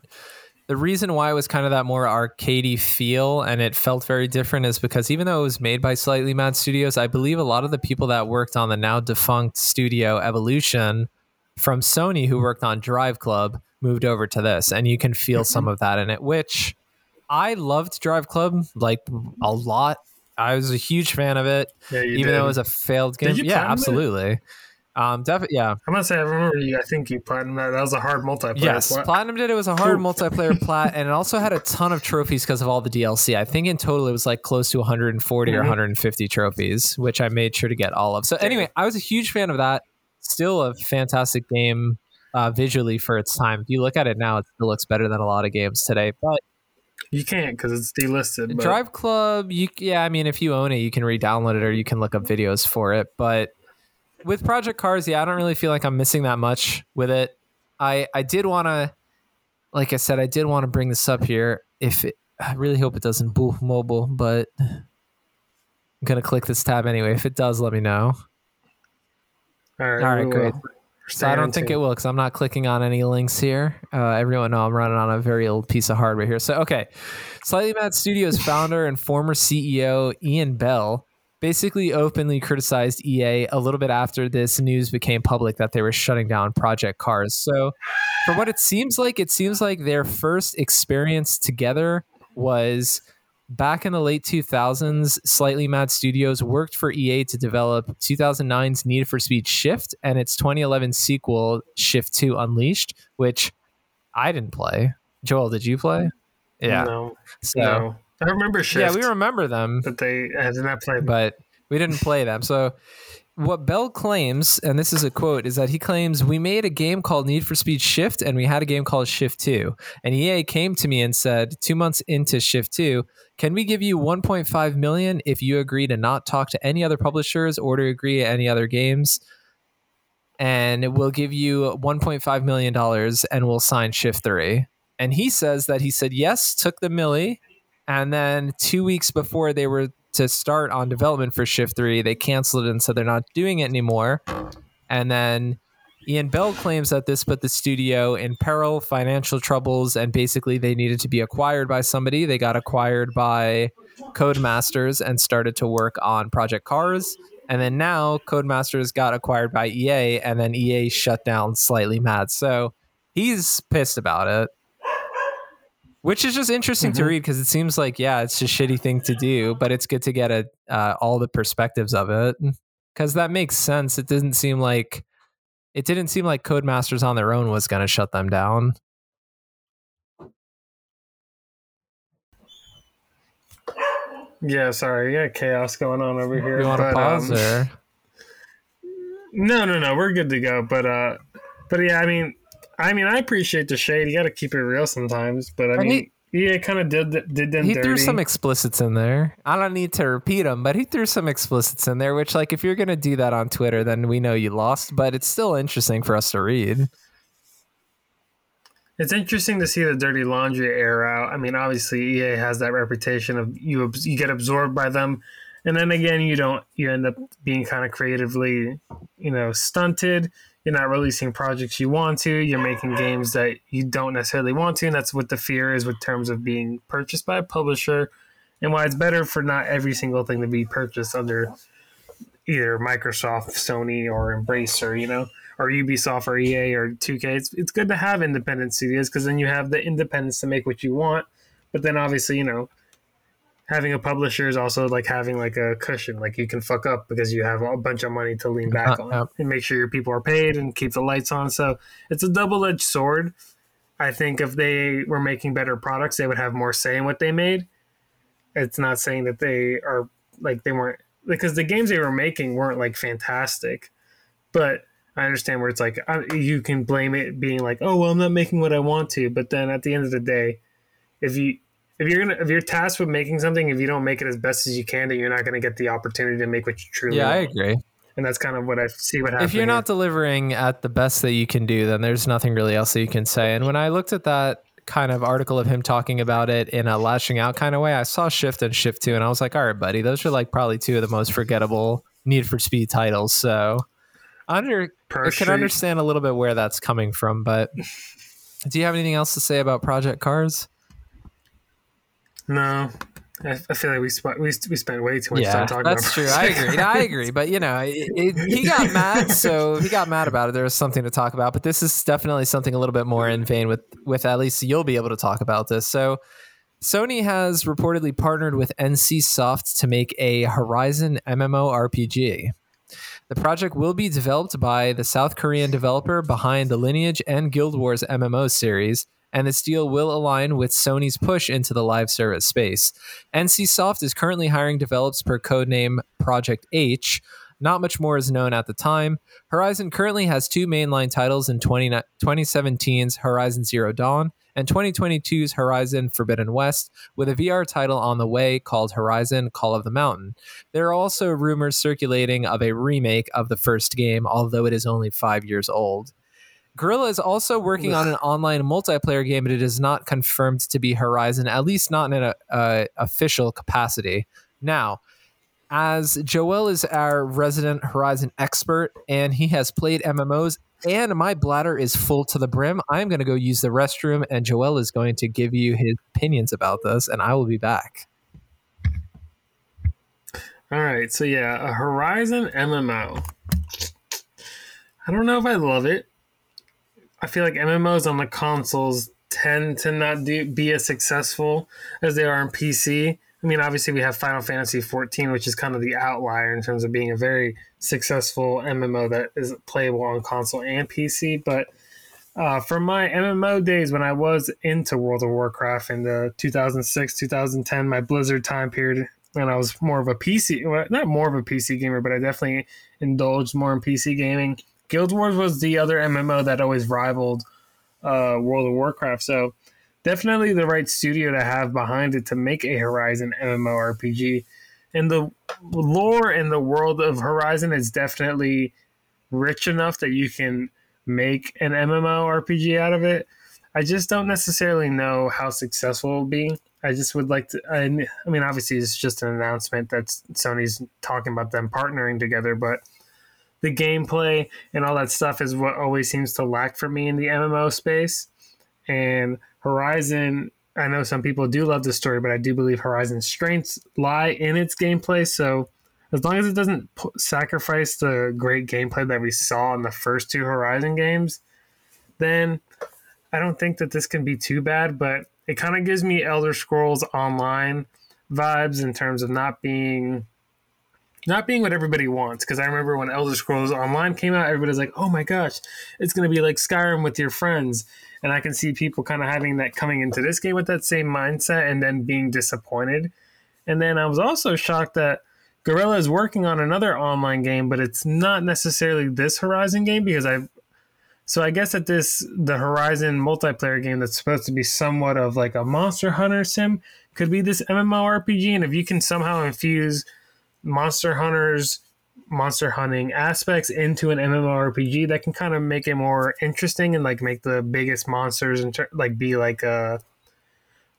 the reason why it was kind of that more arcadey feel and it felt very different is because even though it was made by Slightly Mad Studios, I believe a lot of the people that worked on the now defunct studio Evolution from Sony, who worked on Drive Club, moved over to this, and you can feel some of that in it, which. I loved Drive Club like a lot. I was a huge fan of it, yeah, even did. though it was a failed game. Did you yeah, absolutely. It? Um, definitely. Yeah, I must say I remember you. I think you platinumed that. That was a hard multiplayer. Yes, plat- platinum did. It was a hard multiplayer plat, and it also had a ton of trophies because of all the D L C. I think in total it was like close to one hundred forty mm-hmm. or one hundred fifty trophies, which I made sure to get all of. So anyway, I was a huge fan of that. Still a fantastic game uh, visually for its time. If you look at it now, it still looks better than a lot of games today, but. You can't because it's delisted. But. Drive Club, you yeah, I mean, if you own it, you can re-download it or you can look up videos for it. But with Project Cars, yeah, I don't really feel like I'm missing that much with it. I, I did want to, like I said, I did want to bring this up here. If it, I really hope it doesn't boo mobile, but I'm going to click this tab anyway. If it does, let me know. All right, All right great. Will. So I don't think it will because I'm not clicking on any links here. Uh, everyone know I'm running on a very old piece of hardware here. So, okay. Slightly Mad Studios founder and former C E O Ian Bell basically openly criticized E A a little bit after this news became public that they were shutting down Project Cars. So for what it seems like, it seems like their first experience together was back in the late two thousands. Slightly Mad Studios worked for E A to develop two thousand nine's Need for Speed Shift and its twenty eleven sequel, Shift two Unleashed, which I didn't play. Joel, did you play? Yeah. No. So, no. I remember Shift. Yeah, we remember them. But they I did not play them. But we didn't play them. So what Bell claims, and this is a quote, is that he claims, "We made a game called Need for Speed Shift, and we had a game called Shift two. And E A came to me and said, two months into Shift two, can we give you one point five million dollars if you agree to not talk to any other publishers or to agree to any other games?" and we'll give you one point five million dollars and we'll sign Shift three. And he says that he said yes, took the millie, and then two weeks before they were to start on development for Shift three, they canceled it and said they're not doing it anymore. And then Ian Bell claims that this put the studio in peril, financial troubles, and basically they needed to be acquired by somebody. They got acquired by Codemasters and started to work on Project Cars. And then now Codemasters got acquired by E A, and then E A shut down Slightly Mad. So he's pissed about it, which is just interesting mm-hmm. to read, because it seems like, yeah, it's a shitty thing to do, but it's good to get a, uh, all the perspectives of it, because that makes sense. It didn't seem like It didn't seem like Codemasters on their own was going to shut them down. Yeah, sorry. Yeah, chaos going on over here. You want to pause um, there? No, no, no. We're good to go. But, uh, but yeah, I mean, I mean, I appreciate the shade. You got to keep it real sometimes. But I and mean, he, yeah, kind of did did them. He dirty. Threw some explicits in there. I don't need to repeat them, but he threw some explicits in there. Which, like, if you're gonna do that on Twitter, then we know you lost. But it's still interesting for us to read. It's interesting to see the dirty laundry air out. I mean, obviously E A has that reputation of you you get absorbed by them, and then again you don't. You end up being kind of creatively, you know, stunted. You're not releasing projects you want to. You're making games that you don't necessarily want to, and that's what the fear is with terms of being purchased by a publisher, and why it's better for not every single thing to be purchased under either Microsoft, Sony, or Embracer, you know, or Ubisoft or E A or two K. It's it's good to have independent studios, because then you have the independence to make what you want. But then obviously, you know, having a publisher is also like having like a cushion, like you can fuck up because you have a bunch of money to lean back uh, on uh, and make sure your people are paid and keep the lights on. So it's a double-edged sword. I think if they were making better products, they would have more say in what they made. It's not saying that they are like they weren't, because the games they were making weren't like fantastic, but I understand where it's like I, you can blame it being like, oh, well, I'm not making what I want to. But then at the end of the day, if you, If you're gonna, if you're tasked with making something, if you don't make it as best as you can, then you're not gonna get the opportunity to make what you truly want. Yeah, I agree. And that's kind of what I see what happens. If you're not here. delivering at the best that you can do, then there's nothing really else that you can say. And when I looked at that kind of article of him talking about it in a lashing out kind of way, I saw Shift and Shift two, and I was like, all right, buddy, those are like probably two of the most forgettable Need for Speed titles. So under, I can understand a little bit where that's coming from. But do you have anything else to say about Project Cars? No, I feel like we spent we, we spent way too much yeah, time talking about it. That's true. I agree. I agree. But, you know, it, it, he got mad. So he got mad about it. There was something to talk about. But this is definitely something a little bit more in vein with with at least you'll be able to talk about this. So Sony has reportedly partnered with N C Soft to make a Horizon M M O R P G. The project will be developed by the South Korean developer behind the Lineage and Guild Wars M M O series, and this deal will align with Sony's push into the live service space. N C Soft is currently hiring developers per codename Project H. Not much more is known at the time. Horizon currently has two mainline titles in twenty seventeen's Horizon Zero Dawn and twenty twenty-two's Horizon Forbidden West, with a V R title on the way called Horizon Call of the Mountain. There are also rumors circulating of a remake of the first game, although it is only five years old. Guerrilla is also working on an online multiplayer game, but it is not confirmed to be Horizon, at least not in an uh, official capacity. Now, as Joel is our resident Horizon expert, and he has played M M Os, and my bladder is full to the brim, I'm going to go use the restroom, and Joel is going to give you his opinions about this, and I will be back. All right, so yeah, a Horizon M M O. I don't know if I love it. I feel like M M Os on the consoles tend to not do, be as successful as they are on P C. I mean, obviously we have Final Fantasy fourteen, which is kind of the outlier in terms of being a very successful M M O that is playable on console and P C. But uh, from my M M O days when I was into World of Warcraft in the two thousand six, two thousand ten, my Blizzard time period, and I was more of a P C, well, not more of a P C gamer, but I definitely indulged more in P C gaming. Guild Wars was the other M M O that always rivaled uh, World of Warcraft. So definitely the right studio to have behind it to make a Horizon M M O R P G. And the lore in the world of Horizon is definitely rich enough that you can make an MMORPG out of it. I just don't necessarily know how successful it will be. I just would like to, I, I mean, obviously it's just an announcement that Sony's talking about them partnering together, but the gameplay and all that stuff is what always seems to lack for me in the M M O space. And Horizon, I know some people do love the story, but I do believe Horizon's strengths lie in its gameplay. So as long as it doesn't p- sacrifice the great gameplay that we saw in the first two Horizon games, then I don't think that this can be too bad, but it kind of gives me Elder Scrolls Online vibes in terms of not being not being what everybody wants. Because I remember when Elder Scrolls Online came out, everybody's like, oh my gosh, it's going to be like Skyrim with your friends. And I can see people kind of having that coming into this game with that same mindset and then being disappointed. And then I was also shocked that Guerrilla is working on another online game, but it's not necessarily this Horizon game because I've So I guess that this, the Horizon multiplayer game that's supposed to be somewhat of like a Monster Hunter sim could be this MMORPG. And if you can somehow infuse Monster Hunter's monster hunting aspects into an MMORPG, that can kind of make it more interesting and like make the biggest monsters and ter- like be like a,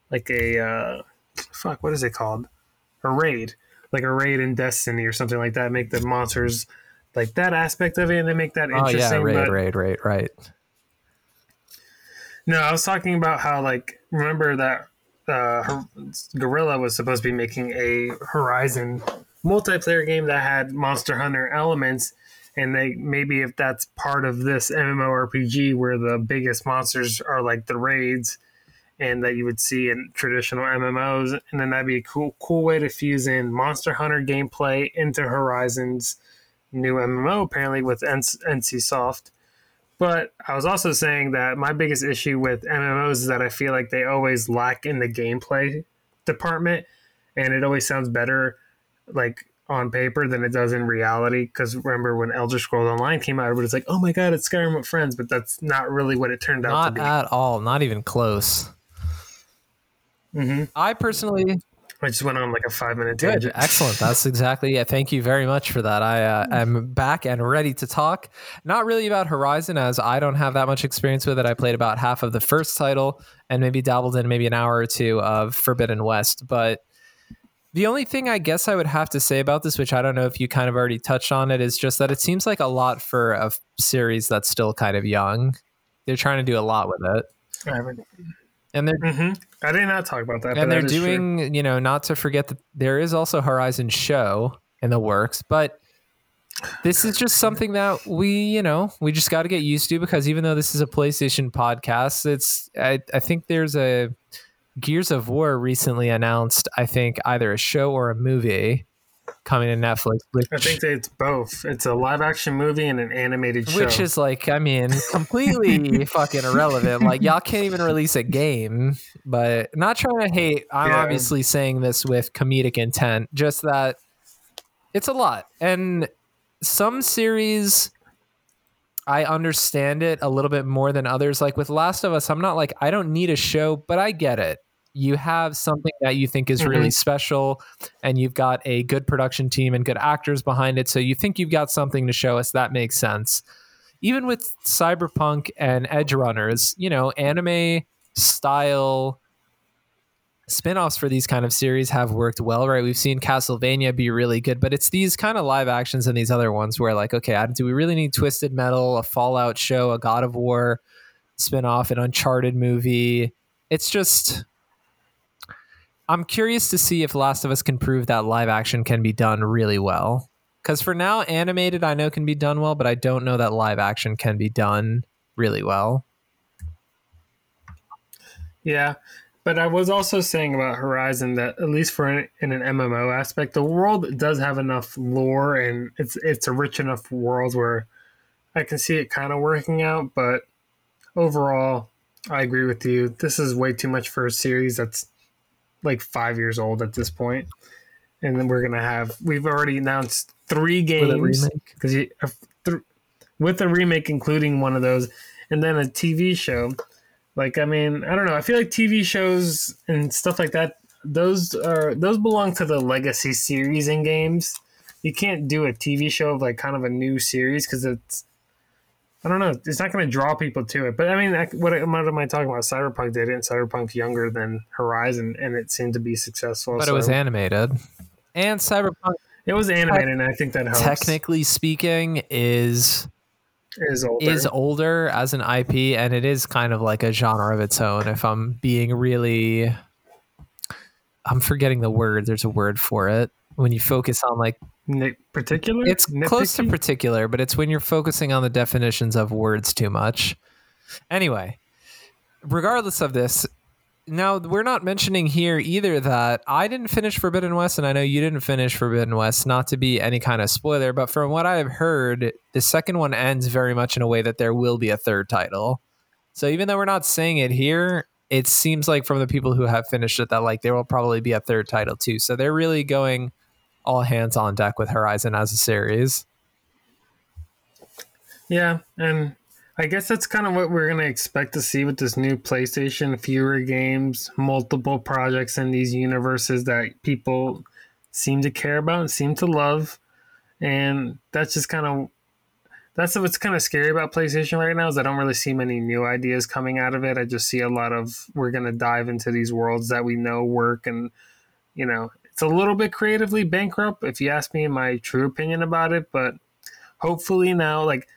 like a, uh, fuck, what is it called? A raid, like a raid in Destiny or something like that. Make the monsters like that aspect of it, and they make that interesting. Oh yeah, right, but... right, right, right. No, I was talking about how, like, remember that uh, Guerrilla was supposed to be making a Horizon multiplayer game that had Monster Hunter elements, and they maybe if that's part of this MMORPG where the biggest monsters are like the raids, and that you would see in traditional M M Os, and then that'd be a cool, cool way to fuse in Monster Hunter gameplay into Horizon's new M M O apparently with N C Soft. But I was also saying that my biggest issue with M M Os is that I feel like they always lack in the gameplay department, and it always sounds better like on paper than it does in reality. Because remember when Elder Scrolls Online came out, everybody's like, oh my god, it's Skyrim with friends, but that's not really what it turned out to be. Not at all, not even close. Mm-hmm. I personally I just went on like a five minute tangent. Good. Excellent. That's exactly it. Thank you very much for that. I uh, am back and ready to talk. Not really about Horizon, as I don't have that much experience with it. I played about half of the first title and maybe dabbled in maybe an hour or two of Forbidden West. But the only thing I guess I would have to say about this, which I don't know if you kind of already touched on it, is just that it seems like a lot for a series that's still kind of young. They're trying to do a lot with it. I haven't. And they're mm-hmm. I did not talk about that. And they're that doing, true. You know, not to forget that there is also Horizon Show in the works, but this is just something that we, you know, we just got to get used to, because even though this is a PlayStation podcast, it's I, I think there's a Gears of War recently announced, I think either a show or a movie coming to Netflix. Which, I think that it's both. It's a live action movie and an animated show. Which is like, I mean, completely fucking irrelevant. Like y'all can't even release a game, but not trying to hate. I'm yeah. obviously saying this with comedic intent, just that it's a lot. And some series, I understand it a little bit more than others. Like with Last of Us, I'm not like, I don't need a show, but I get it. You have something that you think is really mm-hmm. special, and you've got a good production team and good actors behind it. So you think you've got something to show us. That makes sense. Even with Cyberpunk and Edge Runners, you know, anime style spinoffs for these kind of series have worked well, right? We've seen Castlevania be really good, but it's these kind of live actions and these other ones where like, okay, do we really need Twisted Metal, a Fallout show, a God of War spinoff, an Uncharted movie? It's just... I'm curious to see if Last of Us can prove that live action can be done really well. Because for now, animated I know can be done well, but I don't know that live action can be done really well. Yeah, but I was also saying about Horizon that at least for an, in an M M O aspect, the world does have enough lore, and it's it's a rich enough world where I can see it kind of working out. But overall, I agree with you. This is way too much for a series that's like five years old at this point. And then we're going to have, we've already announced three games because you th- with a remake, including one of those, and then a T V show. Like, I mean, I don't know. I feel like T V shows and stuff like that, those are, those belong to the legacy series in games. you can't do a T V show of like kind of a new series because it's, I don't know, it's not going to draw people to it. But I mean, that, what, what am I talking about? Cyberpunk did it, and Cyberpunk's younger than Horizon, and it seemed to be successful. But so. It was animated. And Cyberpunk... It was animated, and I think that helps. Technically speaking, is... Is older. is older as an I P, and it is kind of like a genre of its own. If I'm being really, I'm forgetting the word. There's a word for it when you focus on like N- particular. It's Nitpicky? Close to particular, but it's when you're focusing on the definitions of words too much. Anyway, regardless of this, now we're not mentioning here either that I didn't finish Forbidden West, and I know you didn't finish Forbidden West, not to be any kind of spoiler, but from what I've heard, the second one ends very much in a way that there will be a third title. So even though we're not saying it here, it seems like from the people who have finished it that like there will probably be a third title too. So they're really going all hands on deck with Horizon as a series. Yeah, and I guess that's kind of what we're going to expect to see with this new PlayStation. Fewer games, multiple projects in these universes that people seem to care about and seem to love. And that's just kind of, that's what's kind of scary about PlayStation right now, is I don't really see many new ideas coming out of it. I just see a lot of, we're going to dive into these worlds that we know work. And, you know, it's a little bit creatively bankrupt, if you ask me my true opinion about it. But hopefully now, like,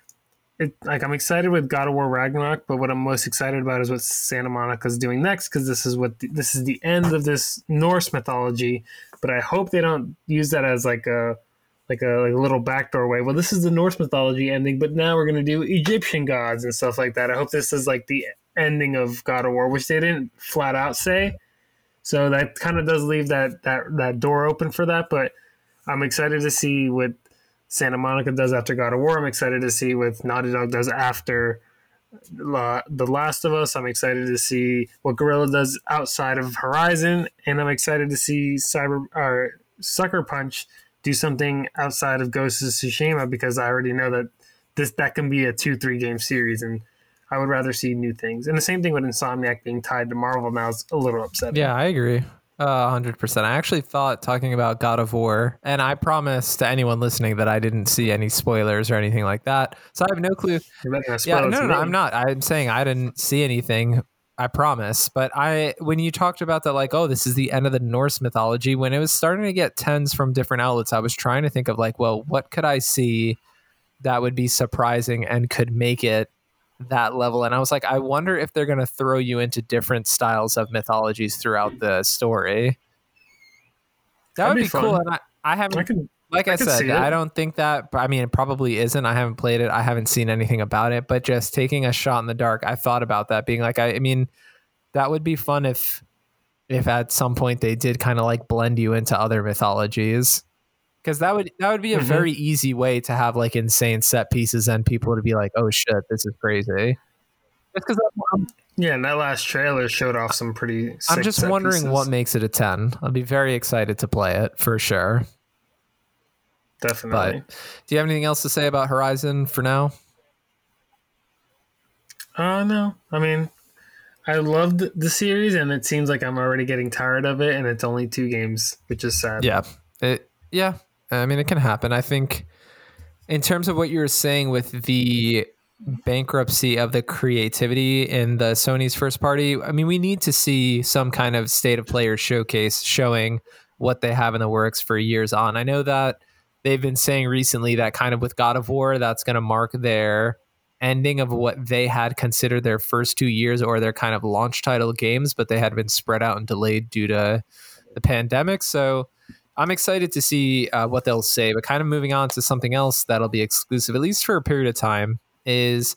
It, like I'm excited with God of War Ragnarok, but what I'm most excited about is what Santa Monica's doing next, because this is what the, this is the end of this Norse mythology. But I hope they don't use that as like a like a like a little backdoor way. Well, this is the Norse mythology ending, but now we're gonna do Egyptian gods and stuff like that. I hope this is like the ending of God of War, which they didn't flat out say. So that kind of does leave that that that door open for that. But I'm excited to see what Santa Monica does after God of War. I'm excited to see what Naughty Dog does after La- The Last of Us. I'm excited to see what Guerrilla does outside of Horizon, and I'm excited to see Cyber or Sucker Punch do something outside of Ghost of Tsushima, because I already know that this that can be a two three game series, and I would rather see new things. And the same thing with Insomniac being tied to Marvel now is a little upsetting. Yeah, I agree. Uh, one hundred percent. I actually thought talking about God of War, and I promise to anyone listening that I didn't see any spoilers or anything like that. So I have no clue. Yeah, no, no, no, I'm not. I'm saying I didn't see anything. I promise. But I, when you talked about that, like, oh, this is the end of the Norse mythology, when it was starting to get tens from different outlets, I was trying to think of like, well, what could I see that would be surprising and could make it that level? And I was like, I wonder if they're going to throw you into different styles of mythologies throughout the story. That That'd would be, be cool. And I, I haven't, I can, like I, I said, I don't think that, I mean, it probably isn't. I haven't played it. I haven't seen anything about it, but just taking a shot in the dark, I thought about that being like, I, I mean, that would be fun if, if at some point they did kind of like blend you into other mythologies. Because that would that would be a mm-hmm. very easy way to have like insane set pieces and people to be like, oh shit, this is crazy. Just because um, yeah, and that last trailer showed off some pretty sick I'm just set wondering pieces. What makes it a ten. I'll be very excited to play it for sure. Definitely. But do you have anything else to say about Horizon for now? Uh no. I mean, I loved the series, and it seems like I'm already getting tired of it, and it's only two games, which is sad. Yeah. It yeah. I mean, it can happen. I think in terms of what you were saying with the bankruptcy of the creativity in the Sony's first party, I mean, we need to see some kind of state of player showcase showing what they have in the works for years on. I know that they've been saying recently that kind of with God of War, that's going to mark their ending of what they had considered their first two years or their kind of launch title games, but they had been spread out and delayed due to the pandemic. So I'm excited to see uh, what they'll say, but kind of moving on to something else that'll be exclusive, at least for a period of time, is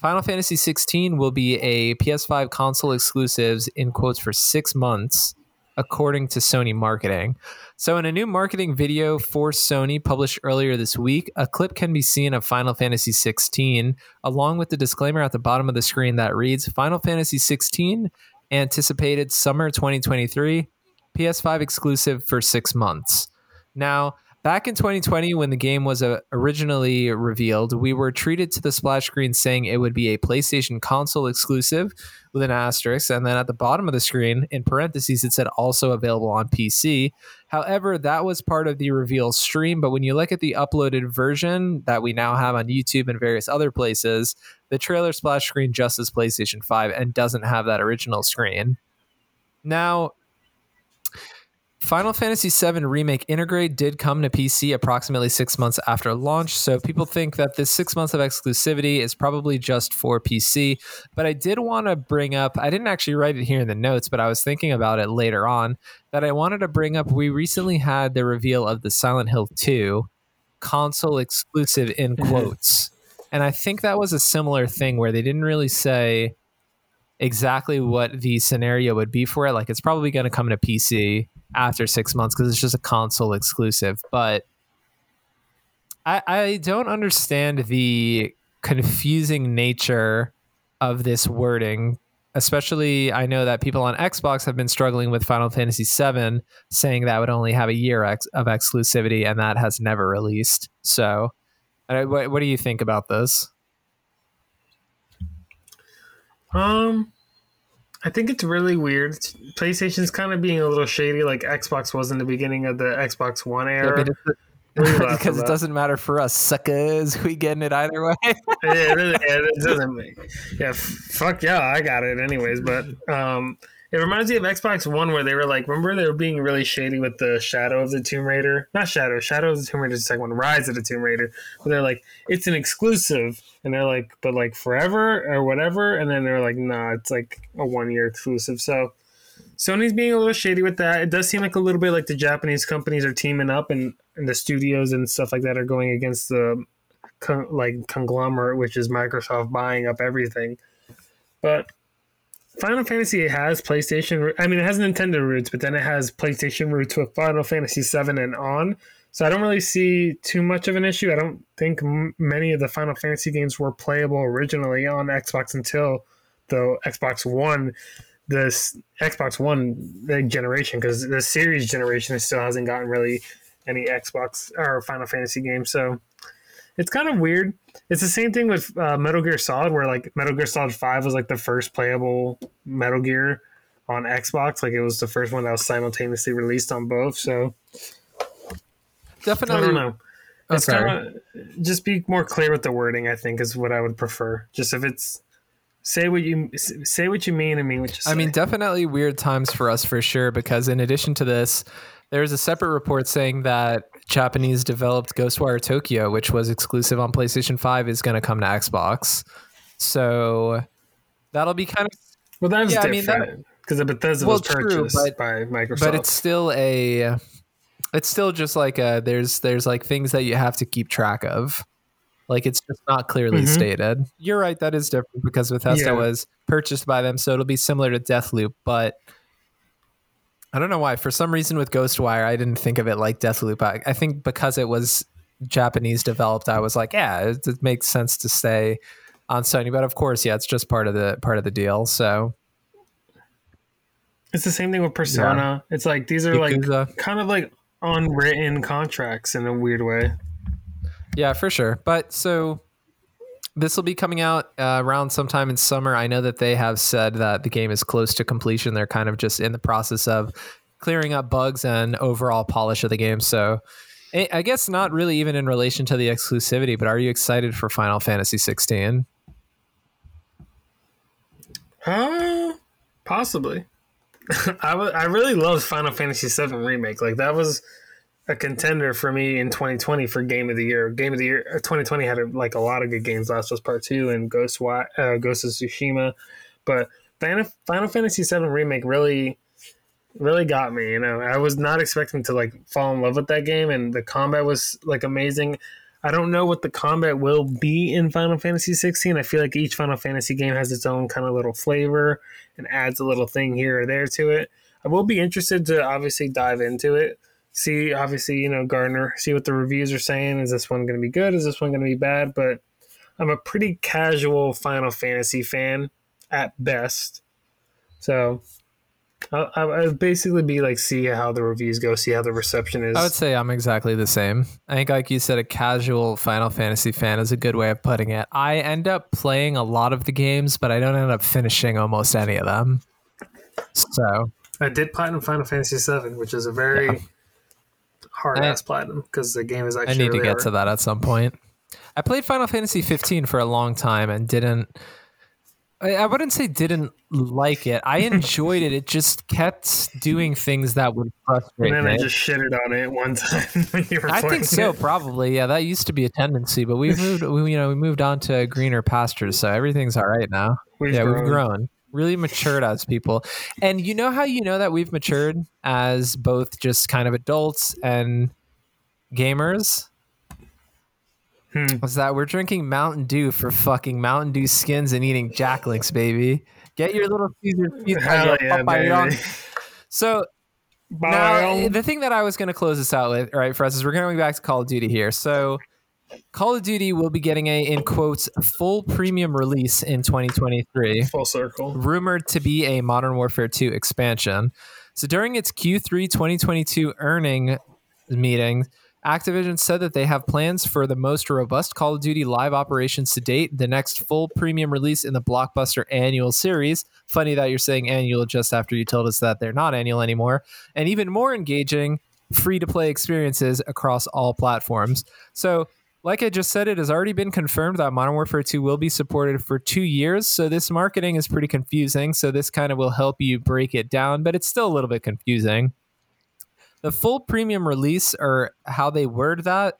Final Fantasy sixteen will be a P S five console exclusives in quotes for six months, according to Sony marketing. So in a new marketing video for Sony published earlier this week, a clip can be seen of Final Fantasy sixteen, along with the disclaimer at the bottom of the screen that reads, Final Fantasy sixteen anticipated summer twenty twenty-three. P S five exclusive for six months. Now, Back in twenty twenty, when the game was uh, originally revealed, we were treated to the splash screen saying it would be a PlayStation console exclusive with an asterisk. And then at the bottom of the screen, in parentheses, it said also available on P C. However, that was part of the reveal stream. But when you look at the uploaded version that we now have on YouTube and various other places, the trailer splash screen just is PlayStation five and doesn't have that original screen. Now, Final Fantasy seven Remake Integrate did come to P C approximately six months after launch, so people think that this six months of exclusivity is probably just for P C. But I did want to bring up, I didn't actually write it here in the notes, but I was thinking about it later on, that I wanted to bring up, we recently had the reveal of the Silent Hill two console exclusive in quotes. And I think that was a similar thing where they didn't really say exactly what the scenario would be for it. Like, it's probably going to come to P C after six months because it's just a console exclusive. But I, I don't understand the confusing nature of this wording. Especially, I know that people on Xbox have been struggling with Final Fantasy seven, saying that would only have a year ex- of exclusivity, and that has never released. So, what, what do you think about this? Um, I think it's really weird. PlayStation's kind of being a little shady, like Xbox was in the beginning of the Xbox One era. Yeah, because it doesn't matter for us, suckers. We getting it either way. yeah, it really, it doesn't make. Yeah, fuck yeah, I got it anyways. But um, it reminds me of Xbox One where they were like, remember they were being really shady with the Shadow of the Tomb Raider? Not Shadow, Shadow of the Tomb Raider is the second one, Rise of the Tomb Raider. Where they're like, it's an exclusive. And they're like, but like forever or whatever. And then they're like, nah, it's like a one-year exclusive. So Sony's being a little shady with that. It does seem like a little bit like the Japanese companies are teaming up and, and the studios and stuff like that are going against the con- like conglomerate, which is Microsoft buying up everything. But Final Fantasy has PlayStation. I mean, it has Nintendo roots, but then it has PlayStation roots with Final Fantasy seven and on. So I don't really see too much of an issue. I don't think m- many of the Final Fantasy games were playable originally on Xbox until the Xbox One, this Xbox One generation, because the series generation still hasn't gotten really any Xbox or Final Fantasy games. So it's kind of weird. It's the same thing with uh, Metal Gear Solid, where like Metal Gear Solid five was like the first playable Metal Gear on Xbox. Like it was the first one that was simultaneously released on both. So. Definitely. I don't know. It's kind of just be more clear with the wording, I think, is what I would prefer. Just if it's say what you say what you mean and mean what you say. I mean, definitely weird times for us for sure, because in addition to this, there's a separate report saying that Japanese developed Ghostwire Tokyo, which was exclusive on PlayStation five, is going to come to Xbox. So that'll be kind of. Well, that's yeah, different. I mean, that, because Bethesda well, was purchased true, but, by Microsoft. But it's still a. It's still just like a, there's there's like things that you have to keep track of. Like it's just not clearly mm-hmm. stated. You're right. That is different because Bethesda yeah. was purchased by them. So it'll be similar to Deathloop. But I don't know why. For some reason with Ghostwire, I didn't think of it like Deathloop. I, I think because it was Japanese developed, I was like, yeah, it, it makes sense to stay on Sony. But of course, yeah, it's just part of the part of the deal. So. It's the same thing with Persona. Yeah. It's like these are Yakuza. like kind of like. Unwritten contracts in a weird way. Yeah, for sure. But so this will be coming out uh, around sometime in summer. I know that they have said that the game is close to completion. They're kind of just in the process of clearing up bugs and overall polish of the game. So I guess not really even in relation to the exclusivity, but are you excited for Final Fantasy sixteen? Uh, possibly. I, w- I really loved Final Fantasy seven Remake. Like that was a contender for me in twenty twenty for Game of the Year. Game of the Year twenty twenty had a, like a lot of good games. Last was Part two and Ghost, uh, Ghost of Tsushima. But Final, Final Fantasy seven Remake really, really got me. You know, I was not expecting to like fall in love with that game, and the combat was like amazing. I don't know what the combat will be in Final Fantasy sixteen. I feel like each Final Fantasy game has its own kind of little flavor and adds a little thing here or there to it. I will be interested to obviously dive into it. See, obviously, you know, Gardner, see what the reviews are saying. Is this one going to be good? Is this one going to be bad? But I'm a pretty casual Final Fantasy fan at best. So I'll, I'll basically be like, see how the reviews go, see how the reception is. I would say I'm exactly the same. I think, like you said, a casual Final Fantasy fan is a good way of putting it. I end up playing a lot of the games, but I don't end up finishing almost any of them. So I did platinum Final Fantasy seven, which is a very yeah. hard-ass platinum because the game is actually I need really to get hard. to that at some point. I played Final Fantasy fifteen for a long time and didn't... I wouldn't say didn't like it. I enjoyed it. It just kept doing things that would frustrate me. And then me. I just shitted on it one time when you were I think so, it. probably. Yeah, that used to be a tendency, but we've moved. We, you know, we moved on to greener pastures, so everything's all right now. We've yeah, grown. we've grown, really matured as people. And you know how you know that we've matured as both just kind of adults and gamers? Hmm. Was that we're drinking Mountain Dew for fucking Mountain Dew skins and eating Jack Links, baby. Get your little Caesar pizza. Hell yeah, baby. So Bye. now the thing that I was going to close this out with, right, for us is we're going to go back to Call of Duty here. So Call of Duty will be getting a, in quotes, full premium release in twenty twenty-three. Full circle. Rumored to be a Modern Warfare two expansion. So during its Q three twenty twenty-two earning meeting, Activision said that they have plans for the most robust Call of Duty live operations to date, the next full premium release in the blockbuster annual series. Funny that you're saying annual just after you told us that they're not annual anymore. And even more engaging free-to-play experiences across all platforms. So, like I just said, it has already been confirmed that Modern Warfare two will be supported for two years. So this marketing is pretty confusing. So this kind of will help you break it down, but it's still a little bit confusing. The full premium release, or how they word that,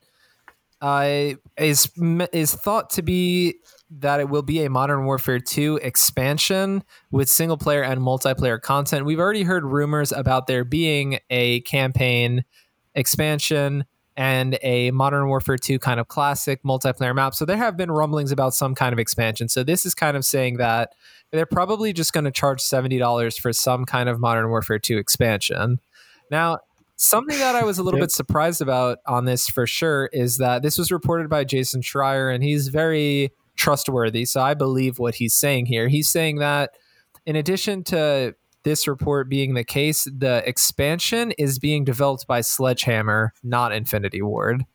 uh, is is thought to be that it will be a Modern Warfare two expansion with single player and multiplayer content. We've already heard rumors about there being a campaign expansion and a Modern Warfare two kind of classic multiplayer map. So there have been rumblings about some kind of expansion. So this is kind of saying that they're probably just going to charge seventy dollars for some kind of Modern Warfare two expansion. Now, something that I was a little yep. bit surprised about on this for sure is that this was reported by Jason Schreier, and he's very trustworthy, so I believe what he's saying here. He's saying that in addition to this report being the case, the expansion is being developed by Sledgehammer, not Infinity Ward.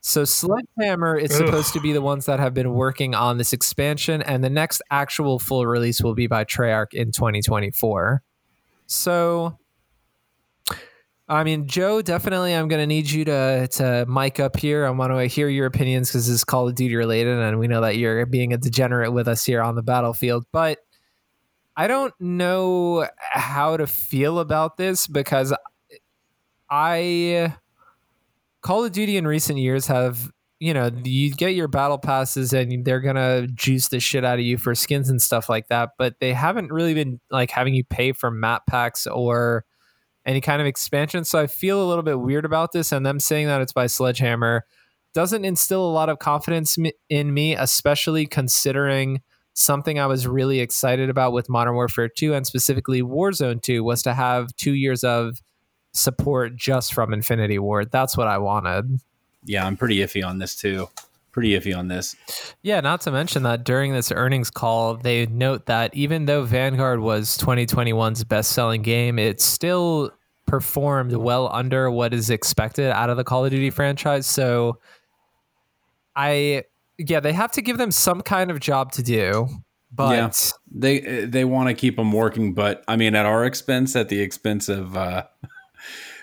So Sledgehammer is Ugh. supposed to be the ones that have been working on this expansion, and the next actual full release will be by Treyarch in twenty twenty-four. So... I mean, Joe, definitely I'm going to need you to to mic up here. I want to hear your opinions because this is Call of Duty related, and we know that you're being a degenerate with us here on the battlefield. But I don't know how to feel about this because I Call of Duty in recent years have, you know, you get your battle passes and they're going to juice the shit out of you for skins and stuff like that. But they haven't really been like having you pay for map packs or any kind of expansion. So I feel a little bit weird about this, and them saying that it's by Sledgehammer doesn't instill a lot of confidence in me, especially considering something I was really excited about with Modern Warfare two and specifically Warzone two was to have two years of support just from Infinity Ward. That's what I wanted. Yeah, I'm pretty iffy on this too. Pretty iffy on this. Yeah, not to mention that during this earnings call, they note that even though Vanguard was twenty twenty-one's best-selling game, it still performed well under what is expected out of the Call of Duty franchise. So, I yeah, they have to give them some kind of job to do. But yeah, they they want to keep them working, but I mean, at our expense, at the expense of. Uh...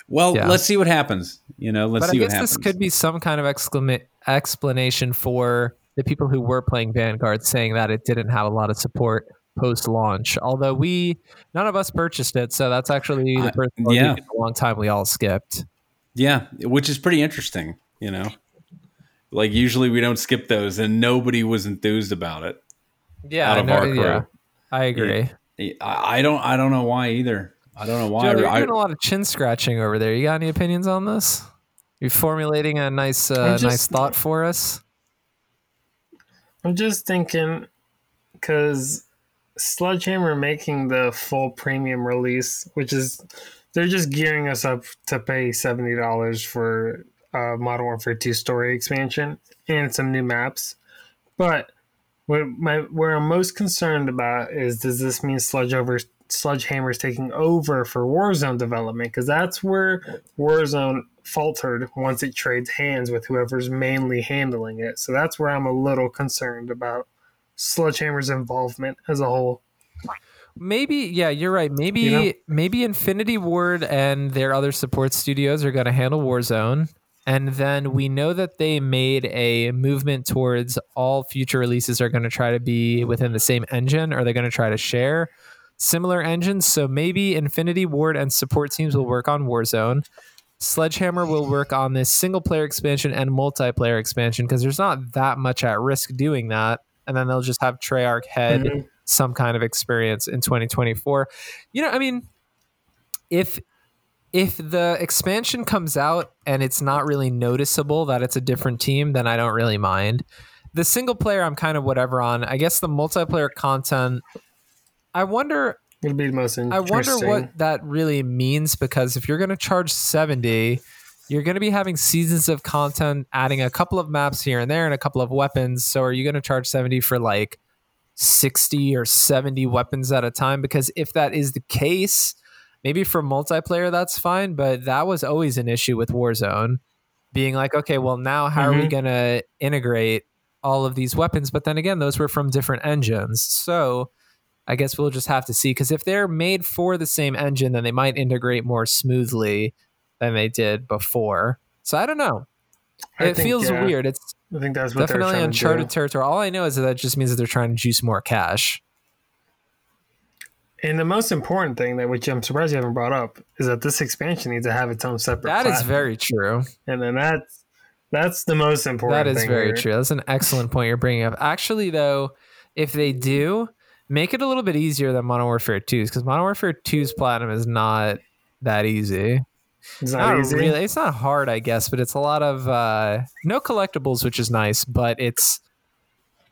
Well, yeah. let's see what happens. You know, let's but see what happens. I guess this could be some kind of exclama- explanation for the people who were playing Vanguard, saying that it didn't have a lot of support post-launch. Although we, none of us purchased it, so that's actually the first uh, yeah. in a long time we all skipped. Yeah, which is pretty interesting. You know, like usually we don't skip those, and nobody was enthused about it. Yeah, out of no, our crew. Yeah, I agree. Yeah, I don't. I don't know why either. I don't know why. Joe, you're I, doing a lot of chin scratching over there. You got any opinions on this? You're formulating a nice, uh, just, nice thought for us. I'm just thinking because Sledgehammer making the full premium release, which is they're just gearing us up to pay seventy dollars for uh, Modern Warfare two story expansion and some new maps, but. What my where I'm most concerned about is, does this mean Sledgehammer Sledgehammer's taking over for Warzone development, because that's where Warzone faltered once it trades hands with whoever's mainly handling it. So that's where I'm a little concerned about Sledgehammer's involvement as a whole. Maybe, yeah, you're right. Maybe you know? maybe Infinity Ward and their other support studios are going to handle Warzone. And then we know that they made a movement towards all future releases are going to try to be within the same engine. Or they're going to try to share similar engines. So maybe Infinity Ward and support teams will work on Warzone. Sledgehammer will work on this single player expansion and multiplayer expansion, because there's not that much at risk doing that. And then they'll just have Treyarch head mm-hmm. some kind of experience in twenty twenty-four. You know, I mean, if if the expansion comes out and it's not really noticeable that it's a different team, then I don't really mind. The single player, I'm kind of whatever on. I guess the multiplayer content, I wonder. It'll be the most interesting. I wonder what that really means, because if you're going to charge seventy, you're going to be having seasons of content, adding a couple of maps here and there and a couple of weapons. So are you going to charge seventy for like sixty or seventy weapons at a time? Because if that is the case, maybe for multiplayer, that's fine. But that was always an issue with Warzone, being like, okay, well now how mm-hmm. are we going to integrate all of these weapons? But then again, those were from different engines. So I guess we'll just have to see, because if they're made for the same engine, then they might integrate more smoothly than they did before. So I don't know. I it think, feels yeah. weird. It's I think that's what definitely uncharted territory. All I know is that, that just means that they're trying to juice more cash. And the most important thing that which I'm surprised you haven't brought up is that this expansion needs to have its own separate That platform. Is very true. And then that's that's the most important thing. That is thing very here. True. That's an excellent point you're bringing up. Actually, though, if they do, make it a little bit easier than Modern Warfare two's, because Modern Warfare two's platinum is not that easy. It's not, not easy. Really, it's not hard, I guess, but it's a lot of uh, no collectibles, which is nice, but it's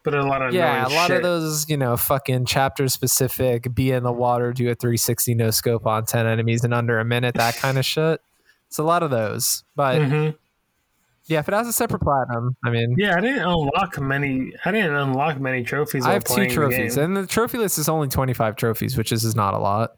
but a lot of yeah, a lot shit. Of those, you know, fucking chapter specific, be in the water, do a three sixty no scope on ten enemies in under a minute, that kind of shit. It's a lot of those, but. Mm-hmm. Yeah, if it has a separate platinum, I mean... Yeah, I didn't unlock many... I didn't unlock many trophies. I have two trophies, the and the trophy list is only twenty-five trophies, which is, is not a lot.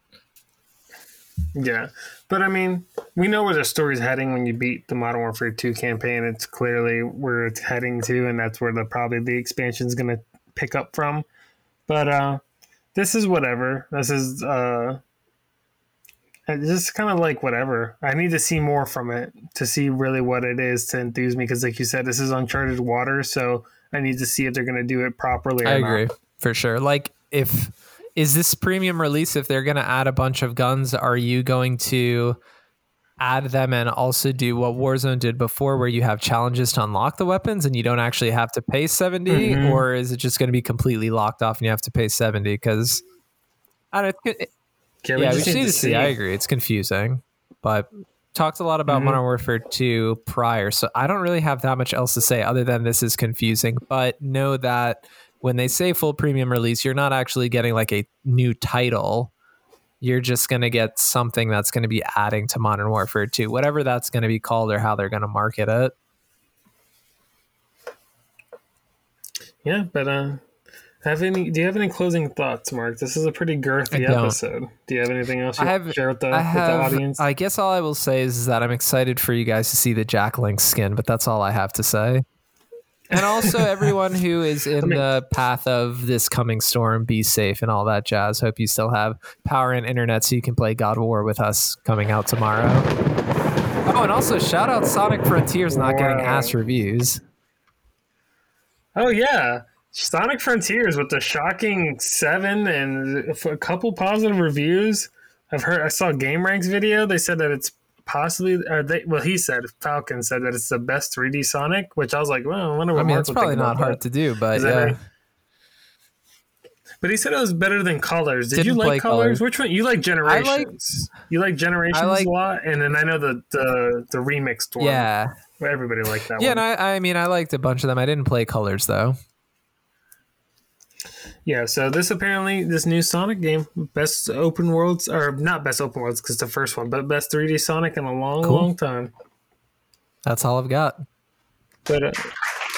Yeah, but I mean, we know where the story's heading when you beat the Modern Warfare two campaign. It's clearly where it's heading to, and that's where the probably the expansion's going to pick up from. But uh, this is whatever. This is... Uh, It's just kind of like whatever. I need to see more from it to see really what it is to enthuse me. Because like you said, this is uncharted water. So I need to see if they're going to do it properly or I agree, not. For sure. Like, if is this premium release, if they're going to add a bunch of guns, are you going to add them and also do what Warzone did before, where you have challenges to unlock the weapons and you don't actually have to pay seventy? Mm-hmm. Or is it just going to be completely locked off and you have to pay seventy? Because I don't know. It, Can yeah, we just need to see. see. I agree. It's confusing. But talked a lot about mm-hmm. Modern Warfare two prior, so I don't really have that much else to say other than this is confusing. But know that when they say full premium release, you're not actually getting like a new title. You're just going to get something that's going to be adding to Modern Warfare two, whatever that's going to be called or how they're going to market it. Yeah, but... uh Have any? Do you have any closing thoughts, Mark? This is a pretty girthy episode. Do you have anything else you have to share with the, I have, with the audience? I guess all I will say is, is that I'm excited for you guys to see the Jack Link skin, but that's all I have to say. And also everyone who is in I mean, the path of this coming storm, be safe and all that jazz. Hope you still have power and internet so you can play God of War with us coming out tomorrow. Oh, and also shout out Sonic Frontiers not wow. getting ass reviews. Oh, yeah. Sonic Frontiers with the shocking seven and a couple positive reviews. I've heard, I saw GameRank's video. They said that it's possibly, or they, well, he said, Falcon said that it's the best three D Sonic, which I was like, well, I wonder what I mean, Mark it's probably not hard to do, but yeah. Right? But he said it was better than Colors. Did Didn't you like Colors? Colors? Which one? You like Generations. Like, you like Generations like, a lot, and then I know the the, the remixed one. Yeah. Everybody liked that yeah, one. Yeah, and I, I mean, I liked a bunch of them. I didn't play Colors, though. Yeah, so this apparently, this new Sonic game, best open worlds, or not best open worlds because it's the first one, but best three D Sonic in a long, cool. long time. That's all I've got. But, uh,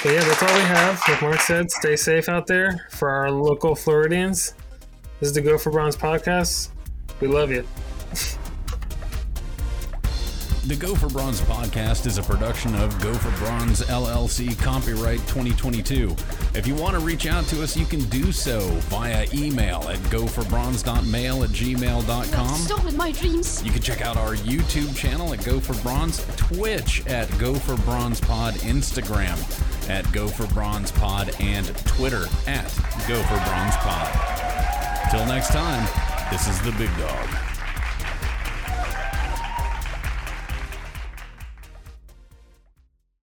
but yeah, that's all we have. Like Mark said, stay safe out there for our local Floridians. This is the Go for Bronze podcast. We love you. The Go for Bronze podcast is a production of Go for Bronze L L C, copyright twenty twenty-two. If you want to reach out to us, you can do so via email at go for bronze dot mail at gmail dot com. Stop with my dreams. You can check out our YouTube channel at Go for Bronze, Twitch at Go for Bronze Pod, Instagram at Go for Bronze Pod, and Twitter at Go for Bronze Pod. Till next time, this is the Big Dog.